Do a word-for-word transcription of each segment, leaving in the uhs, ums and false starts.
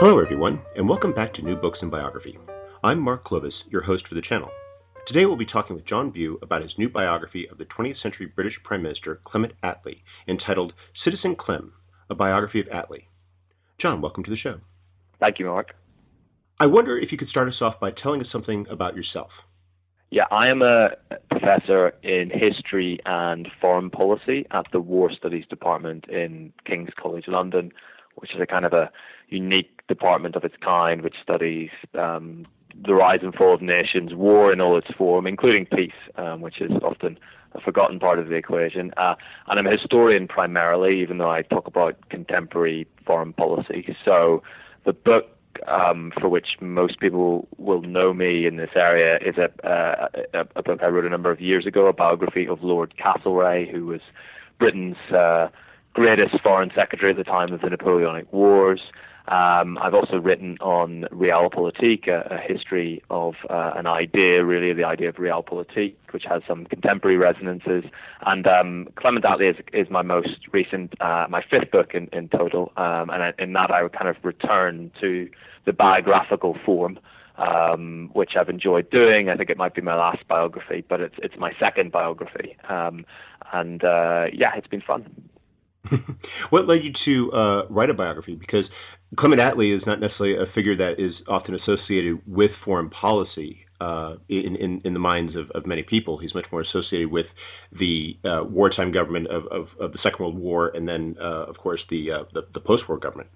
Hello, everyone, and welcome back to New Books in Biography. I'm Mark Clovis, your host for the channel. Today we'll be talking with John Bew about his new biography of the twentieth century British Prime Minister Clement Attlee, entitled Citizen Clem, a biography of Attlee. John, welcome to the show. Thank you, Mark. I wonder if you could start us off by telling us something about yourself. Yeah, I am a professor in history and foreign policy at the War Studies Department in King's College London, which is a kind of a unique department of its kind, which studies um, the rise and fall of nations, war in all its form, including peace, um, which is often a forgotten part of the equation. Uh, and I'm a historian primarily, even though I talk about contemporary foreign policy. So the book um, for which most people will know me in this area is a, uh, a, a book I wrote a number of years ago, a biography of Lord Castlereagh, who was Britain's Uh, greatest foreign secretary at the time of the Napoleonic Wars. Um, I've also written on Realpolitik, a, a history of uh, an idea, really the idea of Realpolitik, which has some contemporary resonances. And um, Clement Attlee is, is my most recent, uh, my fifth book in, in total. Um, and I, in that, I would kind of return to the biographical form, um, which I've enjoyed doing. I think it might be my last biography, but it's it's my second biography. Um, and uh, yeah, it's been fun. What led you to uh, write a biography? Because Clement Attlee is not necessarily a figure that is often associated with foreign policy uh, in, in, in the minds of, of many people. He's much more associated with the uh, wartime government of, of, of the Second World War and then, uh, of course, the, uh, the, the post-war government.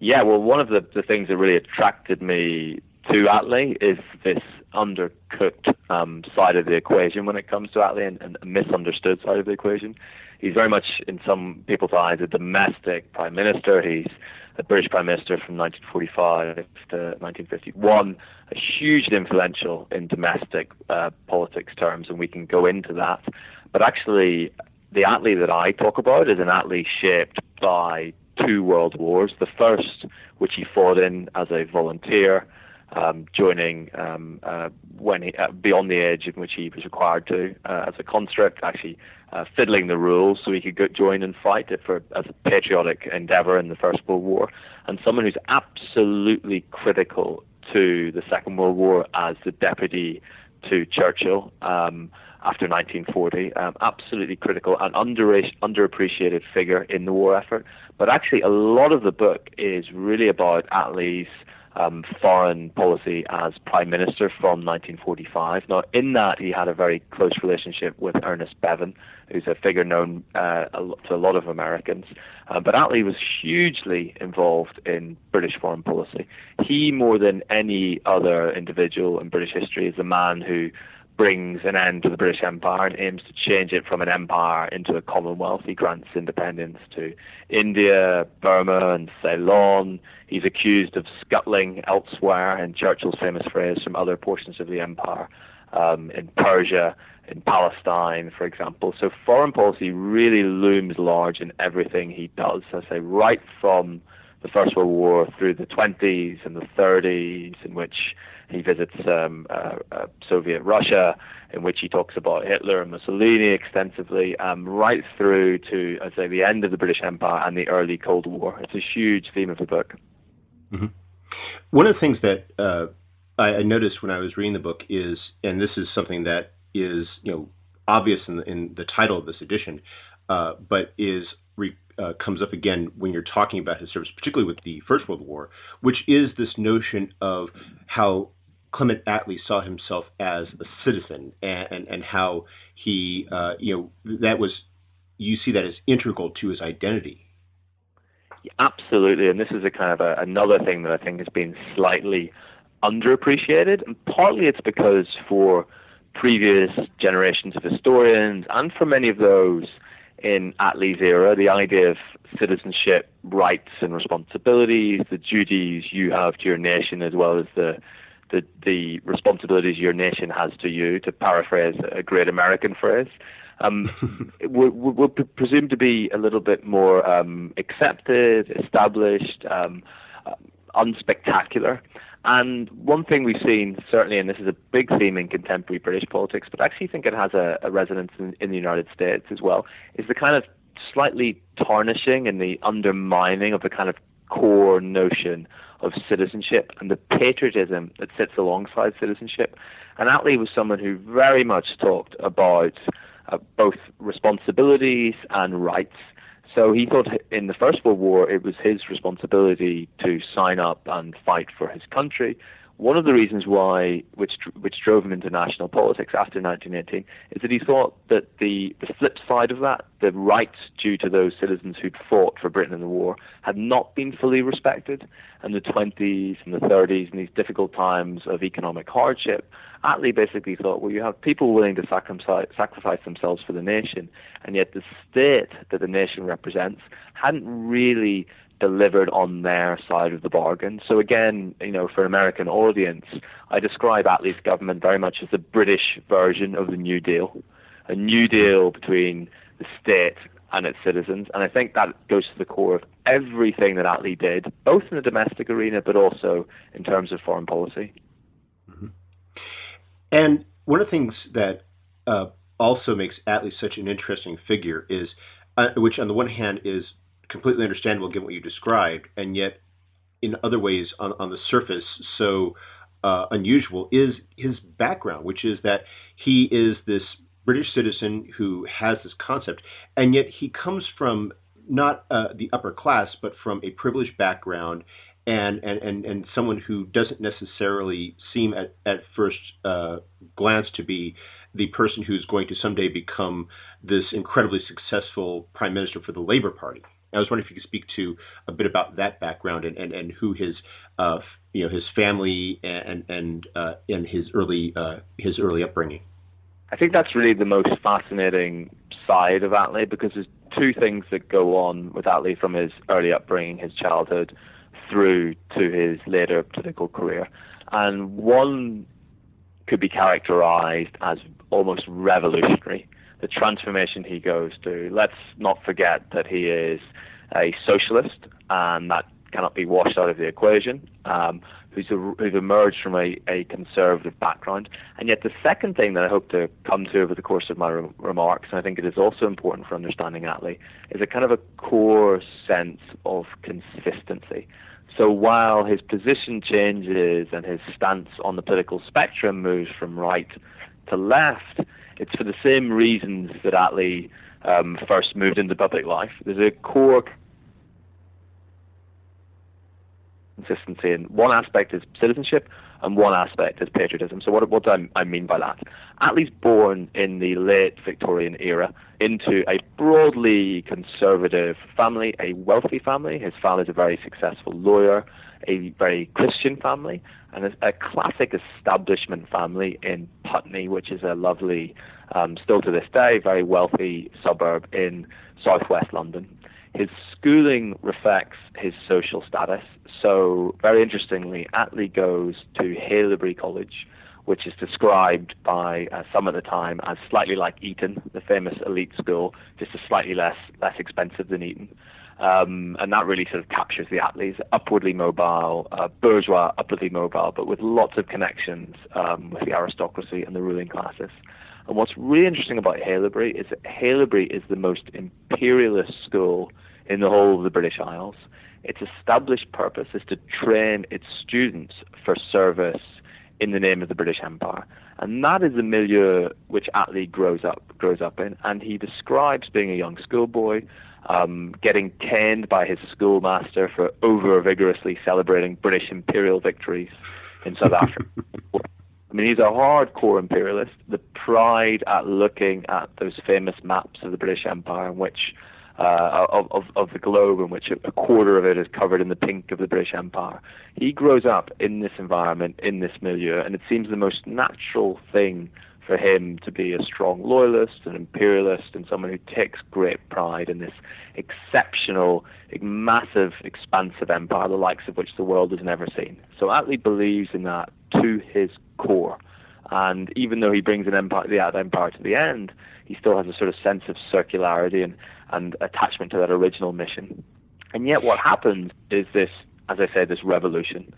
Yeah, well, one of the, the things that really attracted me to Attlee is this undercooked um, side of the equation when it comes to Attlee, and, and a misunderstood side of the equation. He's very much, in some people's eyes, a domestic prime minister. He's a British prime minister from nineteen forty-five to nineteen fifty-one, hugely influential in domestic uh, politics terms, and we can go into that. But actually, the Attlee that I talk about is an Attlee shaped by two world wars. The first, which he fought in as a volunteer, Um, joining um, uh, when he, uh, beyond the age in which he was required to uh, as a conscript, actually uh, fiddling the rules so he could go join and fight it for as a patriotic endeavor in the First World War, and someone who's absolutely critical to the Second World War as the deputy to Churchill um, after nineteen forty, um, absolutely critical and under, underappreciated figure in the war effort. But actually, a lot of the book is really about Attlee's Um, foreign policy as Prime Minister from nineteen forty-five. Now, in that, he had a very close relationship with Ernest Bevin, who's a figure known uh, to a lot of Americans. Uh, but Attlee was hugely involved in British foreign policy. He, more than any other individual in British history, is the man who brings an end to the British Empire and aims to change it from an empire into a commonwealth. He grants independence to India, Burma, and Ceylon. He's accused of scuttling elsewhere, in Churchill's famous phrase, from other portions of the empire, um, in Persia, in Palestine, for example. So foreign policy really looms large in everything he does, I say, right from the First World War through the twenties and the thirties, in which he visits um, uh, uh, Soviet Russia, in which he talks about Hitler and Mussolini extensively, um, right through to, I'd say, the end of the British Empire and the early Cold War. It's a huge theme of the book. Mm-hmm. One of the things that uh, I, I noticed when I was reading the book is, and this is something that is, you know, obvious in the, in the title of this edition, uh, but is re- Uh, comes up again when you're talking about his service, particularly with the First World War, which is this notion of how Clement Attlee saw himself as a citizen, and and, and how he, uh, you know, that was, you see that as integral to his identity. Yeah, absolutely, and this is a kind of a, another thing that I think has been slightly underappreciated, and partly it's because for previous generations of historians, and for many of those in Attlee's era, the idea of citizenship, rights and responsibilities, the duties you have to your nation as well as the the, the responsibilities your nation has to you, to paraphrase a great American phrase, um, were, were presumed to be a little bit more um, accepted, established, um, unspectacular. And one thing we've seen, certainly, and this is a big theme in contemporary British politics, but I actually think it has a, a resonance in, in the United States as well, is the kind of slightly tarnishing and the undermining of the kind of core notion of citizenship and the patriotism that sits alongside citizenship. And Attlee was someone who very much talked about uh, both responsibilities and rights. So he thought in the First World War it was his responsibility to sign up and fight for his country. One of the reasons why, which which drove him into national politics after nineteen eighteen, is that he thought that the, the flip side of that, the rights due to those citizens who'd fought for Britain in the war, had not been fully respected. In the twenties and the thirties, in these difficult times of economic hardship, Attlee basically thought, well, you have people willing to sacrifice, sacrifice themselves for the nation, and yet the state that the nation represents hadn't really delivered on their side of the bargain. So again, you know, for an American audience, I describe Attlee's government very much as the British version of the New Deal, a New Deal between the state and its citizens. And I think that goes to the core of everything that Attlee did, both in the domestic arena, but also in terms of foreign policy. Mm-hmm. And one of the things that uh, also makes Attlee such an interesting figure is, uh, which on the one hand is completely understandable given what you described, and yet in other ways on, on the surface so uh, unusual, is his background, which is that he is this British citizen who has this concept, and yet he comes from not uh, the upper class, but from a privileged background, and and, and, and someone who doesn't necessarily seem at, at first uh, glance to be the person who's going to someday become this incredibly successful prime minister for the Labour Party. I was wondering if you could speak to a bit about that background and, and, and who his uh, you know his family and and uh, and his early uh, his early upbringing. I think that's really the most fascinating side of Attlee, because there's two things that go on with Attlee from his early upbringing, his childhood, through to his later political career, and one could be characterized as almost revolutionary. The transformation he goes through. Let's not forget that he is a socialist, and that cannot be washed out of the equation, um, who's, a, who's emerged from a, a conservative background. And yet the second thing that I hope to come to over the course of my re- remarks, and I think it is also important for understanding Attlee, is a kind of a core sense of consistency. So while his position changes and his stance on the political spectrum moves from right to left, it's for the same reasons that Attlee um, first moved into public life. There's a core consistency, and one aspect is citizenship, and one aspect is patriotism. So what, what do I, I mean by that? Attlee's born in the late Victorian era into a broadly conservative family, a wealthy family. His father's a very successful lawyer, a very Christian family, and a, a classic establishment family in Putney, which is a lovely, um, still to this day, very wealthy suburb in southwest London. His schooling reflects his social status. So, very interestingly, Attlee goes to Haileybury College, which is described by uh, some at the time as slightly like Eton, the famous elite school, just a slightly less less expensive than Eton. Um, and that really sort of captures the Attlees, upwardly mobile, uh, bourgeois, upwardly mobile, but with lots of connections um, with the aristocracy and the ruling classes. And what's really interesting about Haileybury is that Haileybury is the most imperialist school in the whole of the British Isles. Its established purpose is to train its students for service in the name of the British Empire. And that is the milieu which Attlee grows up grows up in. And he describes being a young schoolboy, um, getting caned by his schoolmaster for over-vigorously celebrating British imperial victories in South Africa. I mean, he's a hardcore imperialist. The pride at looking at those famous maps of the British Empire, in which uh, of, of of the globe, in which a quarter of it is covered in the pink of the British Empire. He grows up in this environment, in this milieu, and it seems the most natural thing for him to be a strong loyalist, an imperialist, and someone who takes great pride in this exceptional, massive, expansive empire, the likes of which the world has never seen. So Attlee believes in that to his core. And even though he brings an empire, the empire to the end, he still has a sort of sense of circularity and, and attachment to that original mission. And yet what happens is this, as I say, this revolution.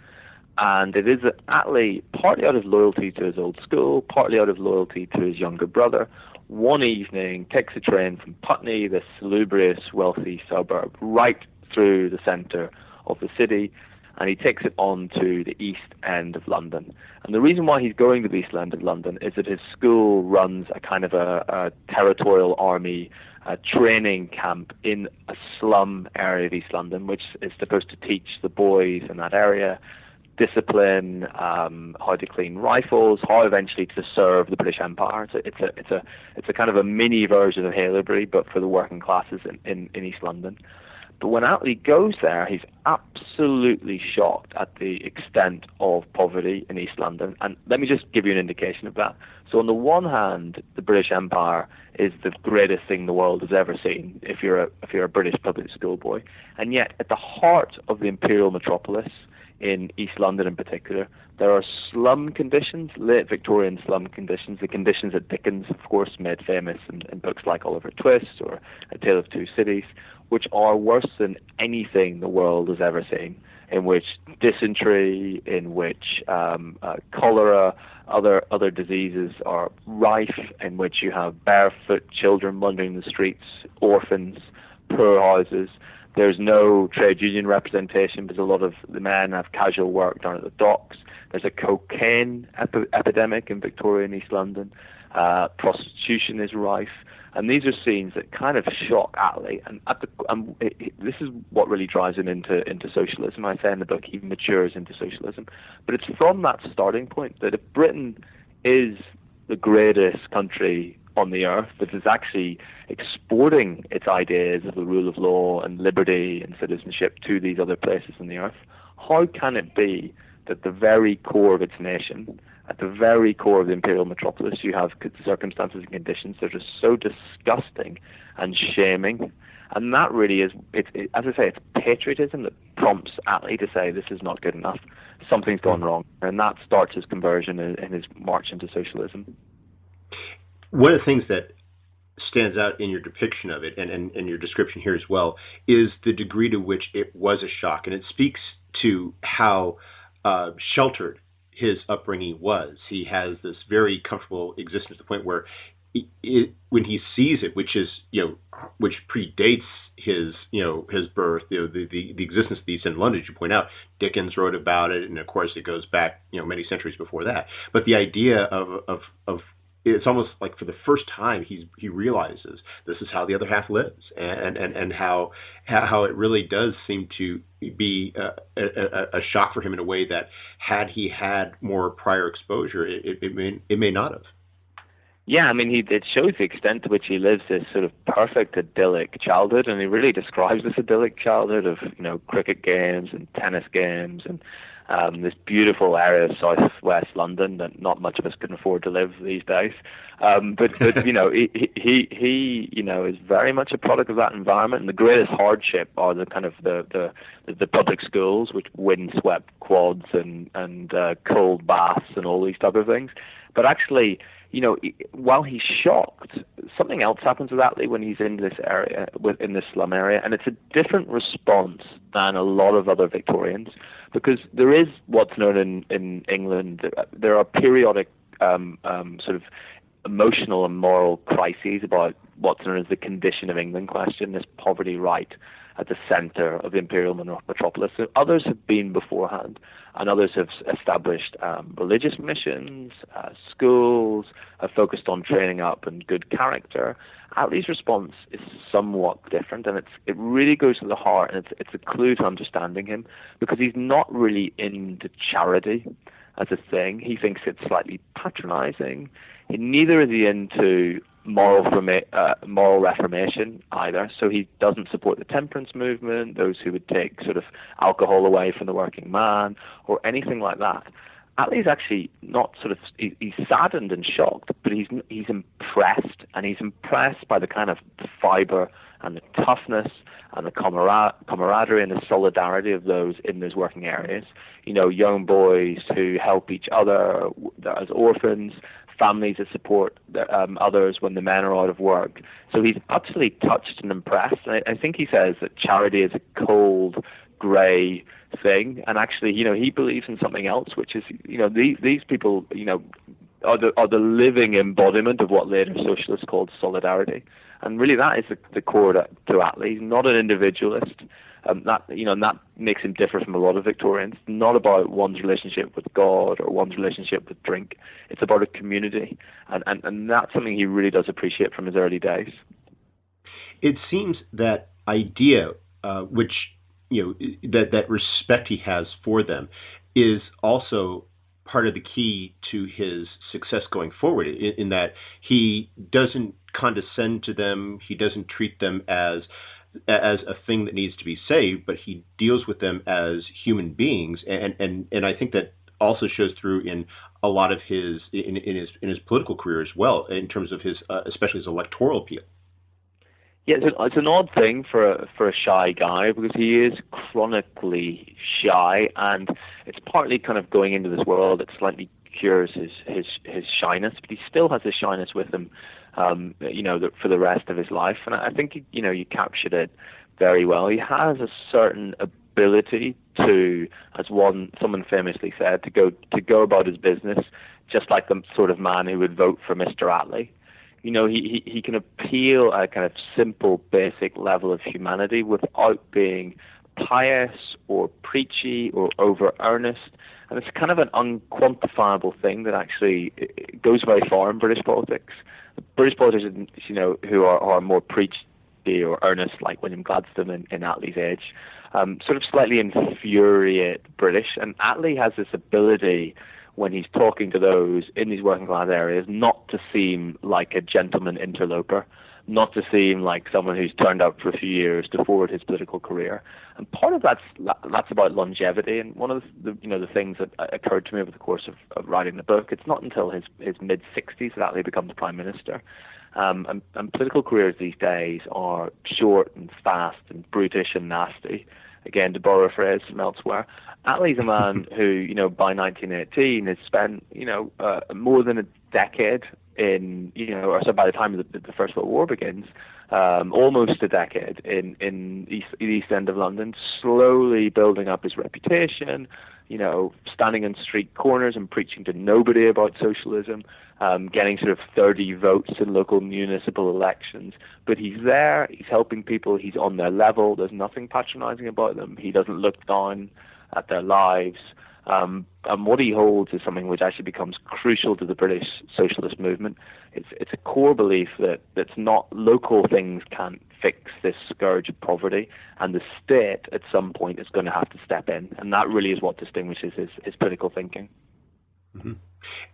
And it is that Attlee, partly out of loyalty to his old school, partly out of loyalty to his younger brother, one evening takes a train from Putney, this salubrious, wealthy suburb, right through the centre of the city, and he takes it on to the East End of London. And the reason why he's going to the East End of London is that his school runs a kind of a, a territorial army a training camp in a slum area of East London, which is supposed to teach the boys in that area discipline, um, how to clean rifles, how eventually to serve the British Empire. So it's a it's a it's a kind of a mini version of Haileybury, but for the working classes in, in, in East London. But when Attlee goes there, he's absolutely shocked at the extent of poverty in East London. And let me just give you an indication of that. So on the one hand, the British Empire is the greatest thing the world has ever seen, if you're a, if you're a British public school boy. And yet, at the heart of the imperial metropolis, in East London in particular, there are slum conditions, late Victorian slum conditions, the conditions that Dickens, of course, made famous in, in books like Oliver Twist or A Tale of Two Cities, which are worse than anything the world has ever seen, in which dysentery, in which um, uh, cholera, other other diseases are rife, in which you have barefoot children wandering the streets, orphans, poor houses. There's no trade union representation because a lot of the men have casual work down at the docks. There's a cocaine epi- epidemic in Victorian East London. Uh, prostitution is rife. And these are scenes that kind of shock Attlee. And at the, um, it, it, this is what really drives him into, into socialism. I say in the book, he matures into socialism. But it's from that starting point that if Britain is the greatest country on the earth that is actually exporting its ideas of the rule of law and liberty and citizenship to these other places on the earth, how can it be that the very core of its nation, at the very core of the imperial metropolis, you have circumstances and conditions that are just so disgusting and shaming? And that really is, it, it, as I say, it's patriotism that prompts Attlee to say, this is not good enough, something's gone wrong. And that starts his conversion and his march into socialism. One of the things that stands out in your depiction of it and, and, and your description here as well is the degree to which it was a shock. And it speaks to how uh, sheltered his upbringing was. He has this very comfortable existence to the point where it, it, when he sees it, which is, you know, which predates his, you know, his birth, you know, the, the, the existence of the East End of London, as you point out, Dickens wrote about it. And of course it goes back, you know, many centuries before that. But the idea of, of, of, it's almost like for the first time he's, he realizes this is how the other half lives, and, and, and how how it really does seem to be a, a, a shock for him in a way that had he had more prior exposure, it, it, may, it may not have. Yeah, I mean, he, it shows the extent to which he lives this sort of perfect idyllic childhood, and he really describes this idyllic childhood of, you know, cricket games and tennis games and Um, this beautiful area of southwest London that not much of us can afford to live these days. Um, but, but, you know, he, he, he, you know, is very much a product of that environment. And the greatest hardship are the kind of the, the, the public schools, which windswept quads and, and uh, cold baths and all these type of things. But actually, you know, while he's shocked, something else happens with Attlee when he's in this area, in this slum area, and it's a different response than a lot of other Victorians, because there is what's known in, in England, there are periodic um, um, sort of emotional and moral crises about what's known as the condition of England question, this poverty right at the centre of the imperial metropolis. So others have been beforehand, and others have established um, religious missions, uh, schools, have focused on training up and good character. Attlee's response is somewhat different, and it's it really goes to the heart, and it's, it's a clue to understanding him, because he's not really into charity as a thing. He thinks it's slightly patronising. Neither is he into moral uh, moral reformation either. So he doesn't support the temperance movement, those who would take sort of alcohol away from the working man, or anything like that. Attlee's actually not sort of, he, he's saddened and shocked, but he's he's impressed, and he's impressed by the kind of the fibre and the toughness and the camarader- camaraderie and the solidarity of those in those working areas. You know, young boys who help each other as orphans, families that support um, others when the men are out of work. So he's utterly touched and impressed. And I, I think he says that charity is a cold, grey thing, and actually, you know, he believes in something else, which is, you know, these these people, you know, are the are the living embodiment of what later socialists called solidarity, and really that is the, the core to, to Attlee. He's not an individualist, um, that you know, and that makes him differ from a lot of Victorians. It's not about one's relationship with God or one's relationship with drink. It's about a community, and and and that's something he really does appreciate from his early days. It seems that idea, uh, which. You know, that that respect he has for them is also part of the key to his success going forward, in, in that he doesn't condescend to them, he doesn't treat them as as a thing that needs to be saved, but he deals with them as human beings, and and and I think that also shows through in a lot of his in, in his in his political career as well, in terms of his uh, especially his electoral appeal. Yeah, it's an, it's an odd thing for a, for a shy guy, because he is chronically shy, and it's partly kind of going into this world that slightly cures his, his, his shyness, but he still has his shyness with him, um, you know, the, for the rest of his life. And I think, you know, you captured it very well. He has a certain ability to, as one someone famously said, to go to go about his business just like the sort of man who would vote for Mister Attlee. You know, he, he he can appeal at a kind of simple, basic level of humanity without being pious or preachy or over-earnest. And it's kind of an unquantifiable thing that actually goes very far in British politics. British politicians, you know, who are, are more preachy or earnest, like William Gladstone in, in Attlee's age, um, sort of slightly infuriate British. And Attlee has this ability, when he's talking to those in these working class areas, not to seem like a gentleman interloper, not to seem like someone who's turned out for a few years to forward his political career. And part of that's that's about longevity. And one of the, you know, the things that occurred to me over the course of, of writing the book, it's not until his, his mid-sixties that Attlee becomes prime minister. Um, and, and political careers these days are short and fast and brutish and nasty. Again, to borrow a phrase from elsewhere, Attlee's a man who, you know, by nineteen eighteen has spent, you know, uh, more than a decade in, you know, or so by the time the, the First World War begins, um, almost a decade in in East, East End of London, slowly building up his reputation, you know, standing in street corners and preaching to nobody about socialism, um, getting sort of thirty votes in local municipal elections. But he's there, he's helping people, he's on their level, there's nothing patronizing about them, he doesn't look down at their lives. Um, and what he holds is something which actually becomes crucial to the British socialist movement. It's it's a core belief that that's not local things can't fix this scourge of poverty, and the state at some point is going to have to step in, and that really is what distinguishes his, his political thinking. Mm-hmm.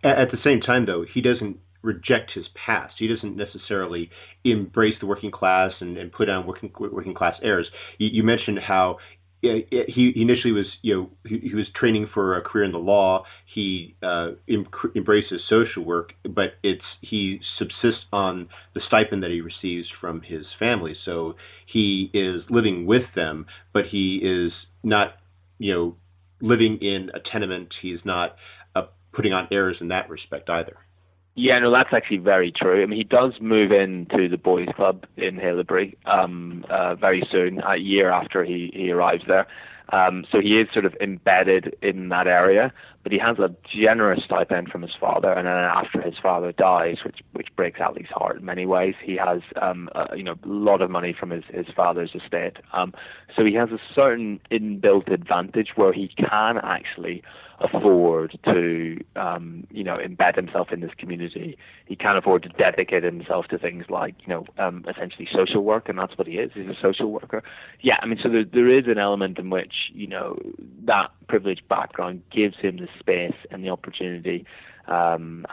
At the same time, though, he doesn't reject his past. He doesn't necessarily embrace the working class and, and put on working working class airs. You, you mentioned how. Yeah, he initially was, you know, he, he was training for a career in the law. He uh, em- embraces social work, but it's he subsists on the stipend that he receives from his family. So he is living with them, but he is not, you know, living in a tenement. He's not uh, putting on airs in that respect either. Yeah, no, that's actually very true. I mean, he does move into the boys' club in Haileybury um, uh, very soon, a year after he, he arrives there. Um, so he is sort of embedded in that area, but he has a generous stipend from his father. And then after his father dies, which which breaks Attlee's heart in many ways, he has um, a, you know a lot of money from his, his father's estate. Um, so he has a certain inbuilt advantage where he can actually afford to um, you know embed himself in this community. He can afford to dedicate himself to things like you know um, essentially social work, and that's what he is. He's a social worker. Yeah, I mean, so there there is an element in which, you know, that privileged background gives him the space and the opportunity, um,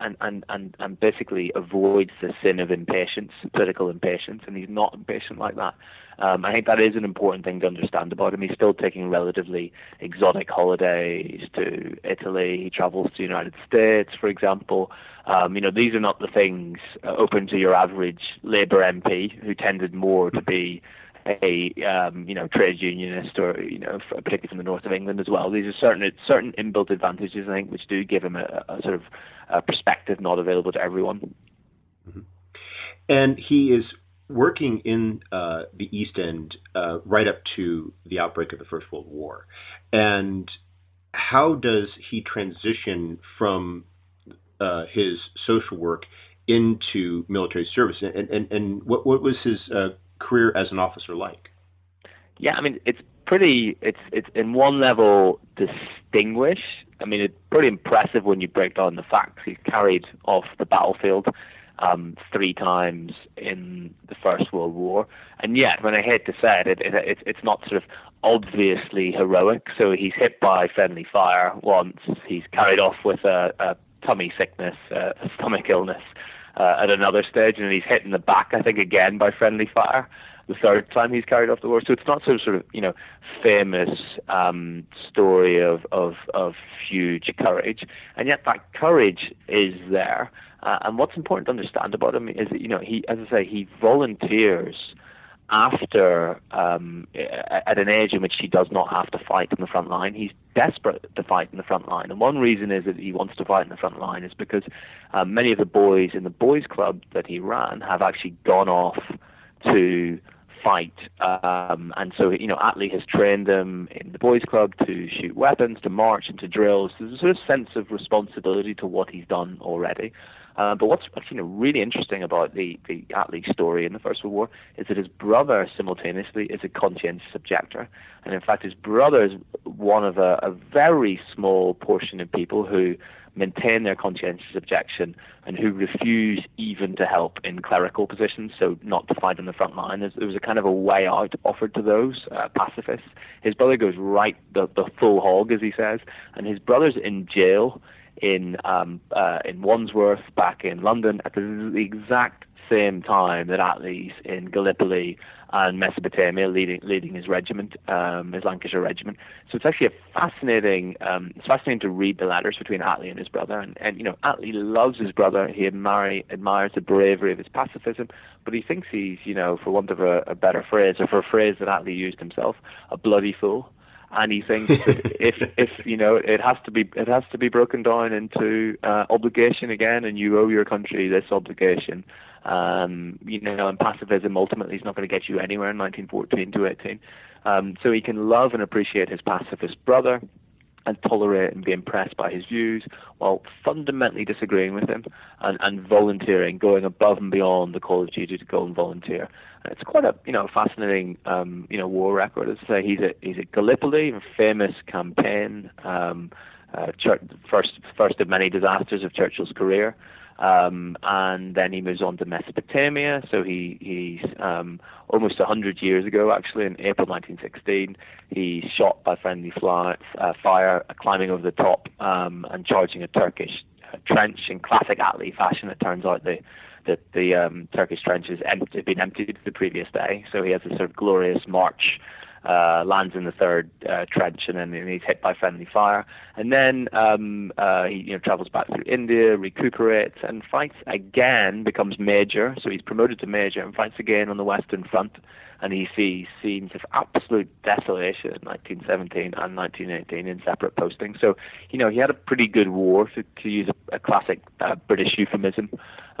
and, and, and, and basically avoids the sin of impatience, political impatience, and he's not impatient like that. Um, I think that is an important thing to understand about him. He's still taking relatively exotic holidays to Italy. He travels to the United States, for example. Um, you know, these are not the things open to your average Labour M P, who tended more to be a um, you know trade unionist, or you know particularly from the north of England as well. These are certain certain inbuilt advantages, I think, which do give him a, a sort of a perspective not available to everyone. Mm-hmm. And he is working in uh, the East End uh, right up to the outbreak of the First World War. And how does he transition from uh, his social work into military service? And and, and what what was his uh, career as an officer like? Yeah, I mean, it's pretty, it's it's in one level distinguished. I mean, it's pretty impressive when you break down the facts. He's carried off the battlefield um, three times in the First World War. And yet, when I hate to say it, it, it, it it's not sort of obviously heroic. So he's hit by friendly fire once. He's carried off with a, a tummy sickness, a, a stomach illness, Uh, at another stage, and he's hit in the back, I think, again by friendly fire, the third time he's carried off the war. So it's not some sort of, you know, famous um, story of, of, of huge courage. And yet that courage is there. Uh, and what's important to understand about him is that, you know, he, as I say, he volunteers after, um, at an age in which he does not have to fight in the front line. He's desperate to fight in the front line. And one reason is that he wants to fight in the front line is because uh, many of the boys in the boys' club that he ran have actually gone off to fight. Um, and so, you know, Attlee has trained them in the boys' club to shoot weapons, to march, and to drills. So there's a sort of sense of responsibility to what he's done already. Uh, but what's, you know, really interesting about the, the Attlee story in the First World War is that his brother simultaneously is a conscientious objector. And in fact, his brother is one of a, a very small portion of people who maintain their conscientious objection and who refuse even to help in clerical positions, so not to fight on the front line. There's, there was a kind of a way out offered to those uh, pacifists. His brother goes right the, the full hog, as he says, and his brother's in jail in um, uh, in Wandsworth, back in London, at the exact same time that Attlee's in Gallipoli and Mesopotamia, leading leading his regiment, um, his Lancashire regiment. So it's actually a fascinating, um, it's fascinating to read the letters between Attlee and his brother. And, and you know, Attlee loves his brother. He admire, admires the bravery of his pacifism, but he thinks he's, you know, for want of a, a better phrase, or for a phrase that Attlee used himself, a bloody fool. And he thinks that if, if you know, it has to be, it has to be broken down into uh, obligation again, and you owe your country this obligation. Um, you know, and pacifism ultimately is not going to get you anywhere in nineteen fourteen to eighteen. Um, so he can love and appreciate his pacifist brother, and tolerate and be impressed by his views, while fundamentally disagreeing with him, and, and volunteering, going above and beyond the call of duty to go and volunteer. And it's quite a, you know, fascinating, um, you know, war record. As I say, he's at he's at Gallipoli, a famous campaign, um, uh, church, first first of many disasters of Churchill's career. Um, and then he moves on to Mesopotamia. So he, he's um, almost one hundred years ago, actually, in April nineteen sixteen, he's shot by friendly fly, uh, fire, climbing over the top um, and charging a Turkish uh, trench. In classic Attlee fashion, it turns out the, that the um, Turkish trench has empty, been emptied the previous day. So he has a sort of glorious march. Uh, lands in the third uh, trench, and then and he's hit by friendly fire. And then um, uh, he you know, travels back through India, recuperates, and fights again, becomes major. So he's promoted to major and fights again on the Western Front. And he sees scenes of absolute desolation in nineteen seventeen and nineteen eighteen in separate postings. So, you know, he had a pretty good war, to, to use a, a classic uh, British euphemism.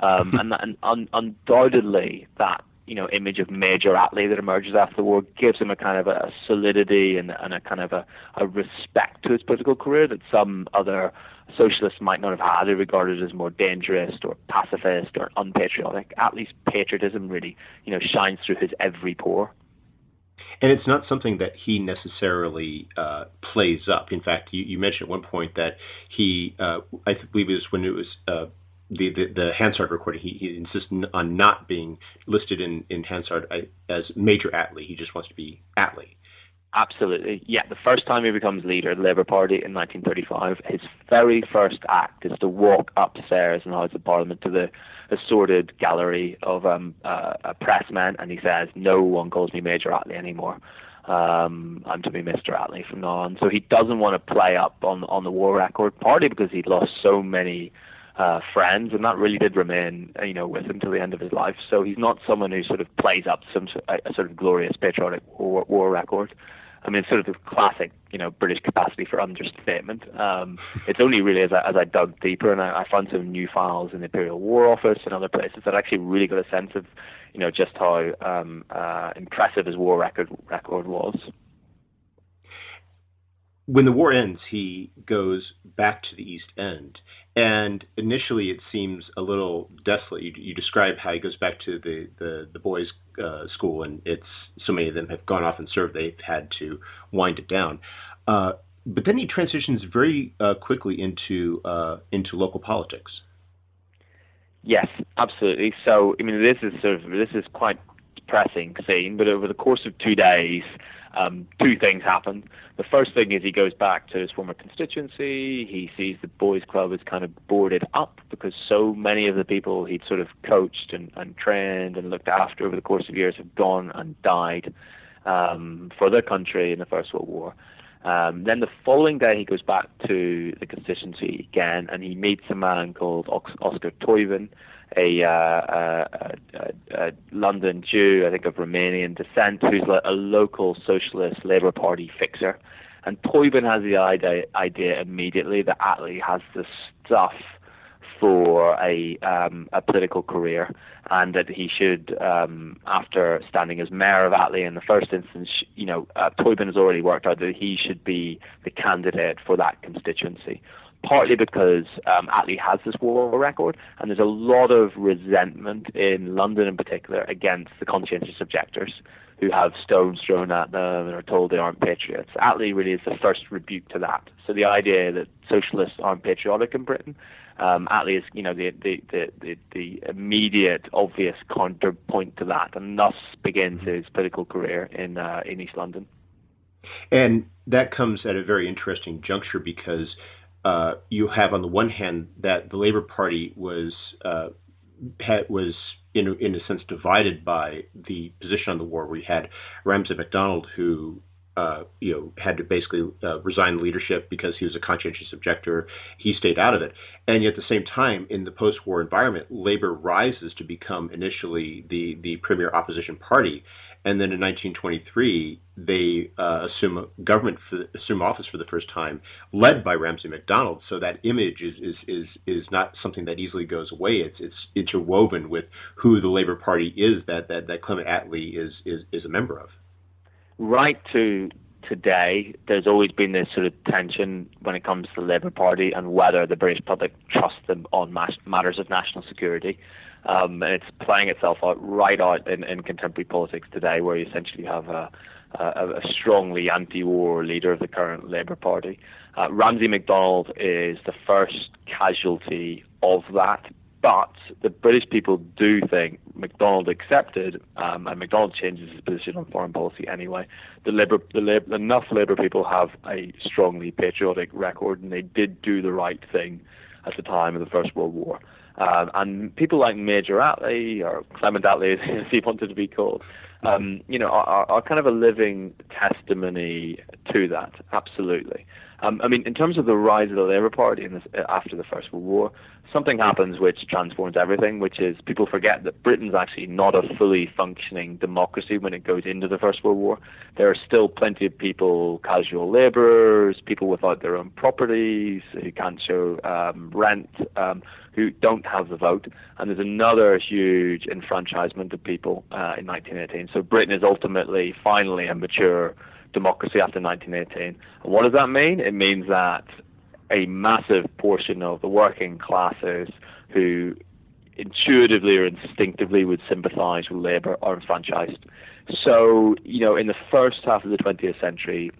Um, and, that, and un, undoubtedly that, you know, image of Major Attlee that emerges after the war gives him a kind of a solidity and, and a kind of a, a respect to his political career that some other socialists might not have had, who regarded as more dangerous or pacifist or unpatriotic. Attlee's patriotism really, you know, shines through his every pore. And it's not something that he necessarily uh, plays up. In fact, you, you mentioned at one point that he, uh, I believe it was when it was uh, The, the the Hansard recording, he, he insists on not being listed in in Hansard as Major Attlee. He just wants to be Attlee. Absolutely. Yeah, the first time he becomes leader of the Labour Party in nineteen thirty-five, his very first act is to walk upstairs in the House of Parliament to the assorted gallery of um, uh, pressmen, and he says, "No one calls me Major Attlee anymore. Um, I'm to be Mister Attlee from now on." So he doesn't want to play up on, on the war record, partly because he'd lost so many Uh, friends, and that really did remain, you know, with him till the end of his life. So he's not someone who sort of plays up some a, a sort of glorious patriotic war, war record. I mean, it's sort of the classic, you know, British capacity for understatement. Um, it's only really as I, as I dug deeper and I, I found some new files in the Imperial War Office and other places that I actually really got a sense of, you know, just how um, uh, impressive his war record record was. When the war ends, he goes back to the East End, and initially it seems a little desolate. You, you describe how he goes back to the, the, the boys' uh, school, and it's so many of them have gone off and served, they've had to wind it down. Uh, but then he transitions very uh, quickly into uh, into local politics. Yes, absolutely. So, I mean, this is sort of, this is quite depressing scene, but over the course of two days, um, two things happen. The first thing is he goes back to his former constituency. He sees the boys' club is kind of boarded up because so many of the people he'd sort of coached and, and trained and looked after over the course of years have gone and died um, for their country in the First World War. Um, then the following day, he goes back to the constituency again, and he meets a man called Ox- Oscar Toyvin, a, uh, a, a, a London Jew, I think of Romanian descent, who's like a local socialist Labour Party fixer. And Toyvin has the idea, idea immediately that Attlee has the stuff for a um, a political career, and that he should, um, after standing as mayor of Attlee in the first instance, you know, uh, Toyvin has already worked out that he should be the candidate for that constituency, partly because um, Attlee has this war record, and there's a lot of resentment in London in particular against the conscientious objectors who have stones thrown at them and are told they aren't patriots. Attlee really is the first rebuke to that. So the idea that socialists aren't patriotic in Britain, um, Attlee is, you know, the, the, the, the, the immediate, obvious counterpoint to that, and thus begins his political career in uh, in East London. And that comes at a very interesting juncture because uh, you have, on the one hand, that the Labour Party was uh, had, was. In, in a sense, divided by the position on the war. We had Ramsay MacDonald, who uh, you know had to basically uh, resign leadership because he was a conscientious objector. He stayed out of it, and yet at the same time, in the post-war environment, Labour rises to become initially the the premier opposition party, and then in nineteen twenty-three they uh, assume government for, assume office for the first time, led by Ramsay MacDonald. So that image is is is is not something that easily goes away. It's it's interwoven with who the Labour Party is that that, that Clement Attlee is, is is a member of. Right to today, there's always been this sort of tension when it comes to the Labour Party and whether the British public trusts them on matters of national security. Um, and it's playing itself out right out in, in contemporary politics today, where you essentially have a, a, a strongly anti-war leader of the current Labour Party. Uh, Ramsay MacDonald is the first casualty of that, but the British people do think, MacDonald accepted, um, and MacDonald changes his position on foreign policy anyway, the Labour, the Labour, enough Labour people have a strongly patriotic record, and they did do the right thing at the time of the First World War. Uh, and people like Major Attlee, or Clement Attlee as he wanted to be called, um, you know, are, are kind of a living testimony to that, absolutely. Um, I mean, in terms of the rise of the Labour Party in this, after the First World War, something happens which transforms everything, which is people forget that Britain's actually not a fully functioning democracy when it goes into the First World War. There are still plenty of people, casual labourers, people without their own properties, who can't show um, rent, um, who don't have the vote. And there's another huge enfranchisement of people uh, in nineteen eighteen. So Britain is ultimately, finally, a mature democracy after nineteen eighteen. And what does that mean? It means that a massive portion of the working classes who intuitively or instinctively would sympathize with Labour are enfranchised. So, you know, in the first half of the twentieth century,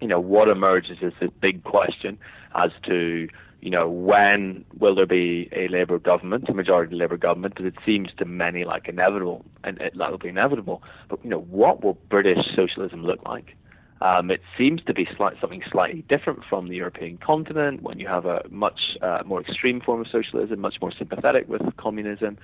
you know, what emerges is this big question as to, you know, when will there be a Labour government, a majority Labour government? Because it seems to many like inevitable, and it, that will be inevitable. But, you know, what will British socialism look like? Um, it seems to be slight, something slightly different from the European continent, when you have a much uh, more extreme form of socialism, much more sympathetic with communism,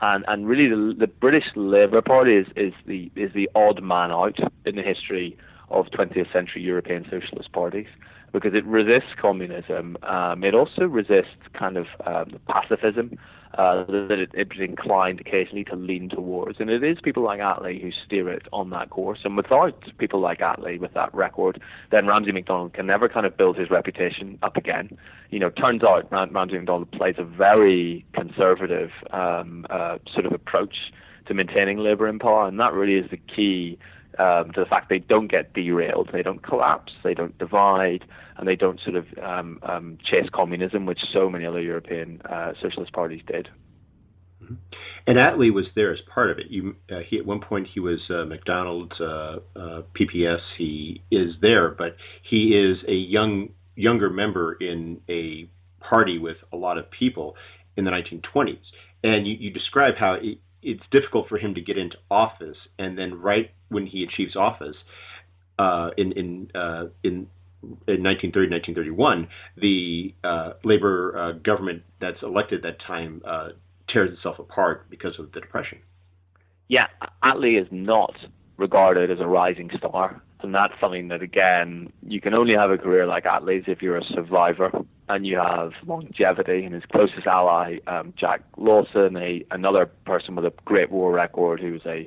and and really the, the British Labour Party is, is the is the odd man out in the history of twentieth century European socialist parties, because it resists communism. Um, it also resists kind of um, pacifism uh, that it, it's inclined occasionally to lean towards. And it is people like Attlee who steer it on that course. And without people like Attlee, with that record, then Ramsay MacDonald can never kind of build his reputation up again. You know, turns out Ram- Ramsay MacDonald plays a very conservative um, uh, sort of approach to maintaining Labour in power, and that really is the key Um, to the fact they don't get derailed, they don't collapse, they don't divide, and they don't sort of um, um, chase communism, which so many other European uh, socialist parties did. Mm-hmm. And Attlee was there as part of it. You, uh, he, at one point he was uh, MacDonald's uh, uh, P P S. He is there, but he is a young younger member in a party with a lot of people in the nineteen twenties. And you, you describe how it, it's difficult for him to get into office, and then right when he achieves office uh, in in, uh, in in nineteen thirty, nineteen thirty-one, the uh, Labour uh, government that's elected at that time uh, tears itself apart because of the Depression. Yeah, Attlee is not regarded as a rising star, and that's something that, again, you can only have a career like Attlee's if you're a survivor and you have longevity. And his closest ally, um, Jack Lawson, a, another person with a great war record, who was a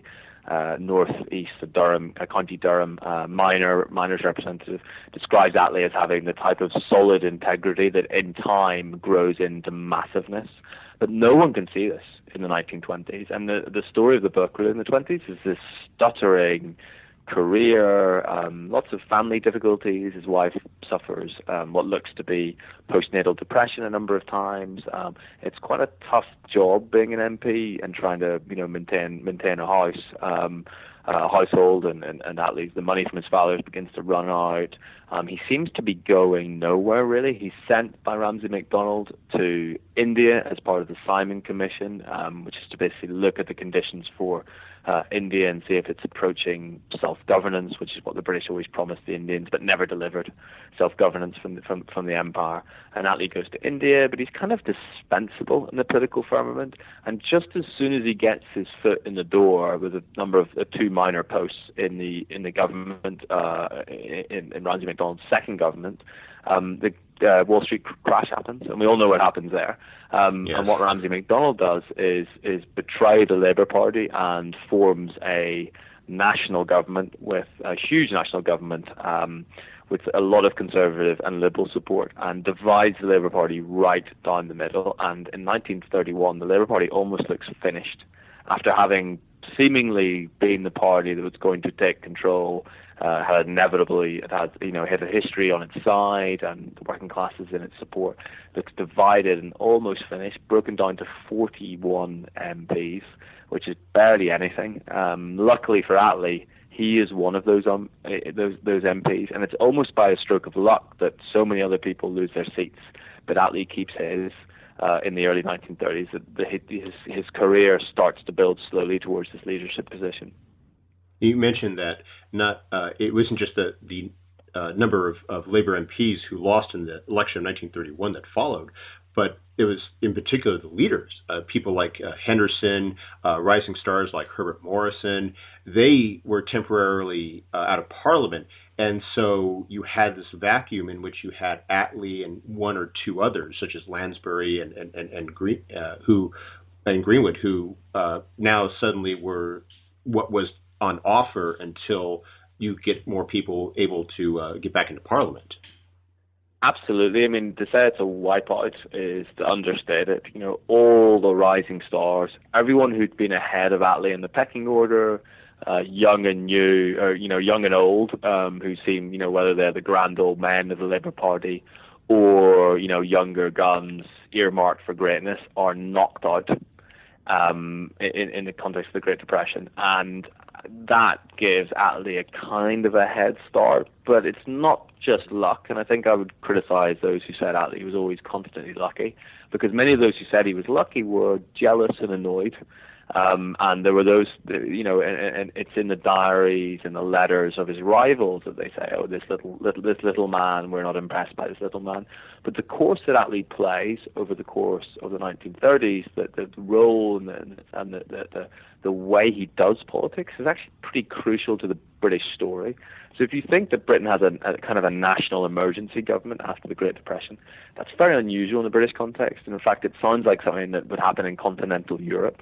uh, northeast of Durham, a County Durham uh, miner, miners representative, describes Attlee as having the type of solid integrity that in time grows into massiveness. But no one can see this in the nineteen twenties. And the, the story of the book really in the twenties is this stuttering career, um, lots of family difficulties. His wife suffers um, what looks to be postnatal depression a number of times. Um, it's quite a tough job being an M P and trying to, you know, maintain maintain a house, um, a household, and, and, and Attlee, the money from his fathers begins to run out. Um, he seems to be going nowhere, really. He's sent by Ramsay MacDonald to India as part of the Simon Commission, um, which is to basically look at the conditions for uh, India and see if it's approaching self-governance, which is what the British always promised the Indians, but never delivered self-governance from the, from, from the empire. And Attlee goes to India, but he's kind of dispensable in the political firmament. And just as soon as he gets his foot in the door with a number of uh, two minor posts in the in the government, uh, in, in Ramsay MacDonald's second government, um, the uh, Wall Street crash happens, and we all know what happens there. Um, yes. And what Ramsay MacDonald does is is betray the Labour Party and forms a national government, with a huge national government, um, with a lot of conservative and liberal support, and divides the Labour Party right down the middle. And in nineteen thirty-one, the Labour Party almost looks finished, after having seemingly been the party that was going to take control. Uh, had inevitably, it had, you know, had a history on its side, and the working classes in its support. Looks divided and almost finished, broken down to forty-one M Ps, which is barely anything. Um, luckily for Attlee, he is one of those um, those those M Ps, and it's almost by a stroke of luck that so many other people lose their seats, but Attlee keeps his. Uh, in the early nineteen thirties, that his, his career starts to build slowly towards this leadership position. You mentioned that not uh, it wasn't just the, the uh, number of, of Labour M Ps who lost in the election of nineteen thirty-one that followed, but it was in particular the leaders, uh, people like uh, Henderson, uh, rising stars like Herbert Morrison. They were temporarily uh, out of Parliament, and so you had this vacuum in which you had Attlee and one or two others, such as Lansbury and and and, and Green, uh, who and Greenwood, who uh, now suddenly were what was on offer until you get more people able to uh, get back into Parliament. Absolutely. I mean, to say it's a wipeout is to understate it. You know, all the rising stars, everyone who'd been ahead of Attlee in the pecking order, uh, young and new, or, you know, young and old, um, who seem, you know, whether they're the grand old men of the Labour Party or, you know, younger guns earmarked for greatness, are knocked out um, in, in the context of the Great Depression. And that gives Attlee a kind of a head start, but it's not just luck. And I think I would criticize those who said Attlee was always constantly lucky, because many of those who said he was lucky were jealous and annoyed Um, and there were those, you know, and, and it's in the diaries and the letters of his rivals that they say, oh, this little, little, this little man, we're not impressed by this little man. But the course that Attlee plays over the course of the nineteen thirties, the, the role and, the, and the, the, the way he does politics is actually pretty crucial to the British story. So if you think that Britain has a, a kind of a national emergency government after the Great Depression, that's very unusual in the British context. And in fact, it sounds like something that would happen in continental Europe.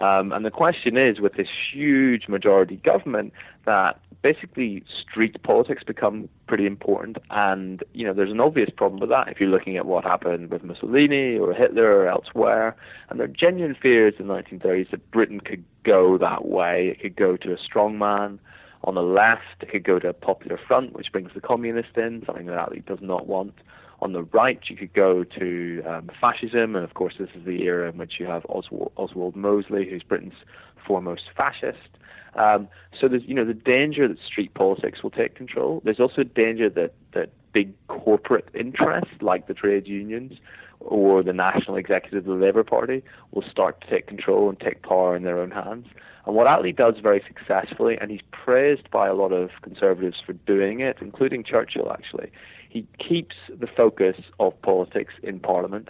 Um, and the question is, with this huge majority government, that basically street politics become pretty important. And, you know, there's an obvious problem with that if you're looking at what happened with Mussolini or Hitler or elsewhere. And there are genuine fears in the nineteen thirties that Britain could go that way. It could go to a strongman on the left. It could go to a popular front, which brings the communists in, something that Attlee does not want. On the right, you could go to um, fascism, and of course this is the era in which you have Oswald, Oswald Mosley, who's Britain's foremost fascist. Um, so there's, you know, the danger that street politics will take control. There's also a danger that, that big corporate interests like the trade unions or the National Executive of the Labour Party will start to take control and take power in their own hands. And what Attlee does very successfully, and he's praised by a lot of conservatives for doing it, including Churchill actually, he keeps the focus of politics in Parliament.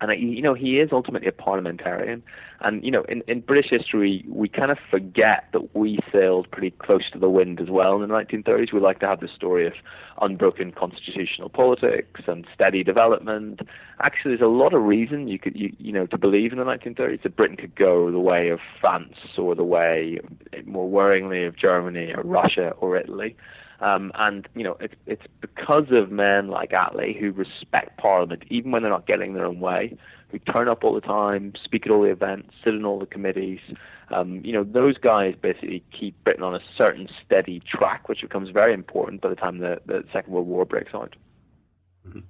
And, you know, he is ultimately a parliamentarian. And, you know, in, in British history, we kind of forget that we sailed pretty close to the wind as well in the nineteen thirties. We like to have the story of unbroken constitutional politics and steady development. Actually, there's a lot of reason you could, you, you know, to believe in the nineteen thirties that Britain could go the way of France or the way, more worryingly, of Germany or Russia or Italy. Um, and, you know, it's, it's because of men like Attlee who respect Parliament, even when they're not getting their own way, who turn up all the time, speak at all the events, sit in all the committees. Um, you know, those guys basically keep Britain on a certain steady track, which becomes very important by the time the, the Second World War breaks out. Mm-hmm.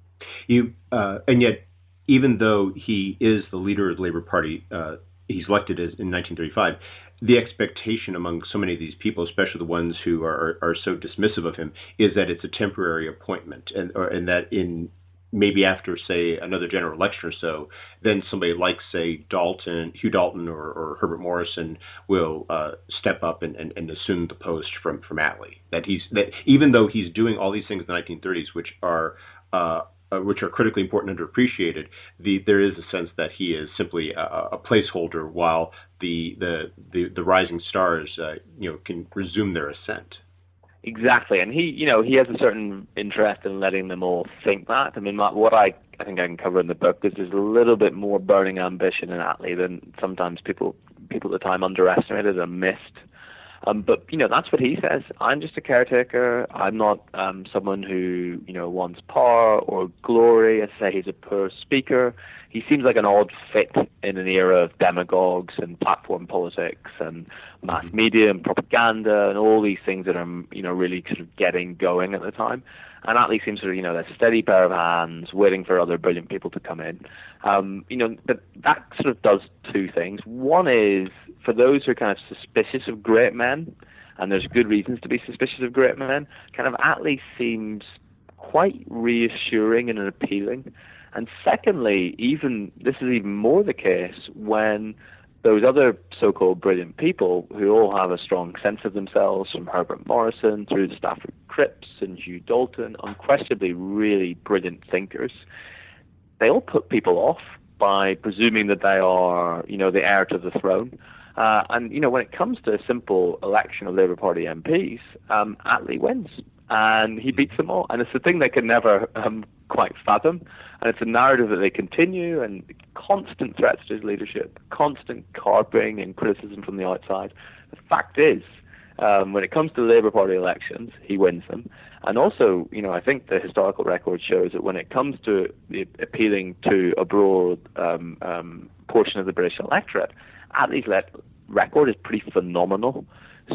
You uh, and yet, even though he is the leader of the Labour Party, uh, he's elected as, in nineteen thirty-five, the expectation among so many of these people, especially the ones who are, are so dismissive of him, is that it's a temporary appointment, and or, and that in maybe after, say, another general election or so, then somebody like, say, Dalton, Hugh Dalton or, or Herbert Morrison will uh, step up and, and, and assume the post from, from Attlee. That he's that even though he's doing all these things in the nineteen thirties, which are uh, Uh, which are critically important and underappreciated, the, there is a sense that he is simply a, a placeholder while the the, the, the rising stars uh, you know, can resume their ascent. Exactly, and he you know he has a certain interest in letting them all think that. I mean, what I I think I can cover in the book is there's a little bit more burning ambition in Attlee than sometimes people people at the time underestimated and missed. Um, but, you know, that's what he says. I'm just a caretaker. I'm not um, someone who, you know, wants power or glory. I say he's a poor speaker. He seems like an odd fit in an era of demagogues and platform politics and mass media and propaganda and all these things that are, you know, really sort of getting going at the time. And Attlee seems sort of, you know, a steady pair of hands waiting for other brilliant people to come in. Um, you know, but that sort of does two things. One is, for those who are kind of suspicious of great men, and there's good reasons to be suspicious of great men, kind of Attlee seems quite reassuring and appealing. And secondly, even this is even more the case when those other so-called brilliant people who all have a strong sense of themselves, from Herbert Morrison through to Stafford Cripps and Hugh Dalton, unquestionably really brilliant thinkers, they all put people off by presuming that they are, you know, the heir to the throne. Uh, and, you know, when it comes to a simple election of Labour Party M Ps, um, Attlee wins. And he beats them all. And it's a thing they can never um, quite fathom. And it's a narrative that they continue, and constant threats to his leadership, constant carping and criticism from the outside. The fact is, um, when it comes to Labour Party elections, he wins them. And also, you know, I think the historical record shows that when it comes to appealing to a broad um, um, portion of the British electorate, Attlee's record is pretty phenomenal.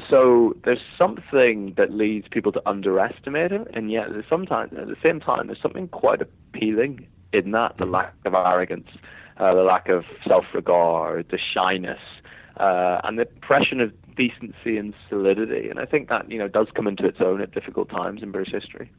So there's something that leads people to underestimate him, and yet there's sometimes, at the same time, there's something quite appealing in that, the lack of arrogance, uh, the lack of self-regard, the shyness, uh, and the impression of decency and solidity. And I think that, you know, does come into its own at difficult times in British history.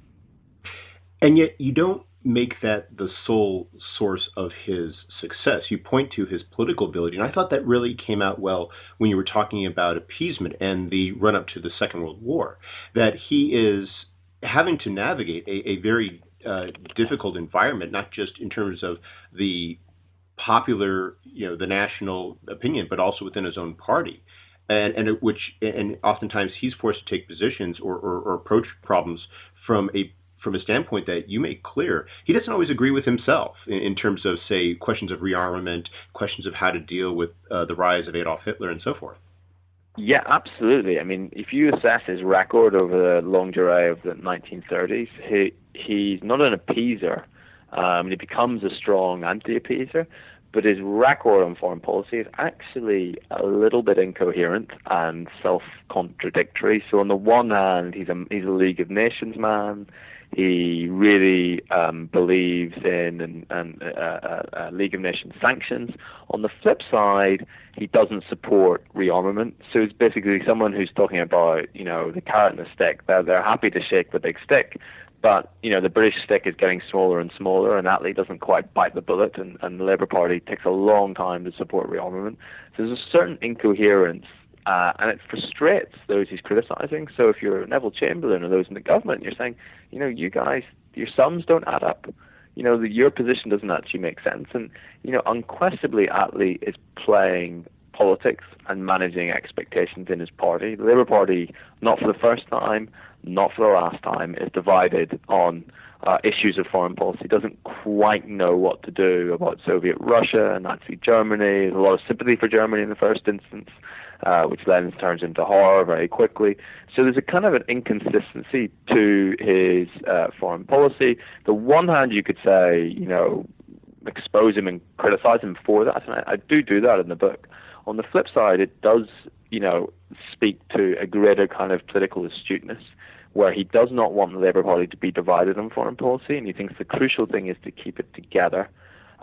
And yet you don't make that the sole source of his success. You point to his political ability. And I thought that really came out well when you were talking about appeasement and the run-up to the Second World War, that he is having to navigate a, a very uh, difficult environment, not just in terms of the popular, you know, the national opinion, but also within his own party. And, and which, and oftentimes he's forced to take positions or, or, or approach problems from a from a standpoint that you make clear he doesn't always agree with himself in, in terms of, say, questions of rearmament, questions of how to deal with uh, the rise of Adolf Hitler and so forth. Yeah, absolutely. I mean, if you assess his record over the long durée of the nineteen thirties, he he's not an appeaser. Um, he becomes a strong anti-appeaser, but his record on foreign policy is actually a little bit incoherent and self-contradictory. So on the one hand, he's a, he's a League of Nations man. He really um, believes in and, and, uh, uh, uh, League of Nations sanctions. On the flip side, he doesn't support rearmament. So it's basically someone who's talking about, you know, the carrot and the stick. They're, they're happy to shake the big stick, but, you know, the British stick is getting smaller and smaller, and Attlee doesn't quite bite the bullet, and, and the Labour Party takes a long time to support rearmament. So there's a certain incoherence. Uh, and it frustrates those he's criticizing. So if you're Neville Chamberlain or those in the government, you're saying, you know, you guys, your sums don't add up. You know, the, your position doesn't actually make sense. And, you know, unquestionably, Attlee is playing politics and managing expectations in his party. The Labour Party, not for the first time, not for the last time, is divided on uh, issues of foreign policy. Doesn't quite know what to do about Soviet Russia and Nazi Germany. There's a lot of sympathy for Germany in the first instance, uh, which then turns into horror very quickly. So there's a kind of an inconsistency to his uh, foreign policy. The one hand, you could say, you know, expose him and criticize him for that, and I, I do do that in the book. On the flip side, it does, you know, speak to a greater kind of political astuteness, where he does not want the Labour Party to be divided on foreign policy, and he thinks the crucial thing is to keep it together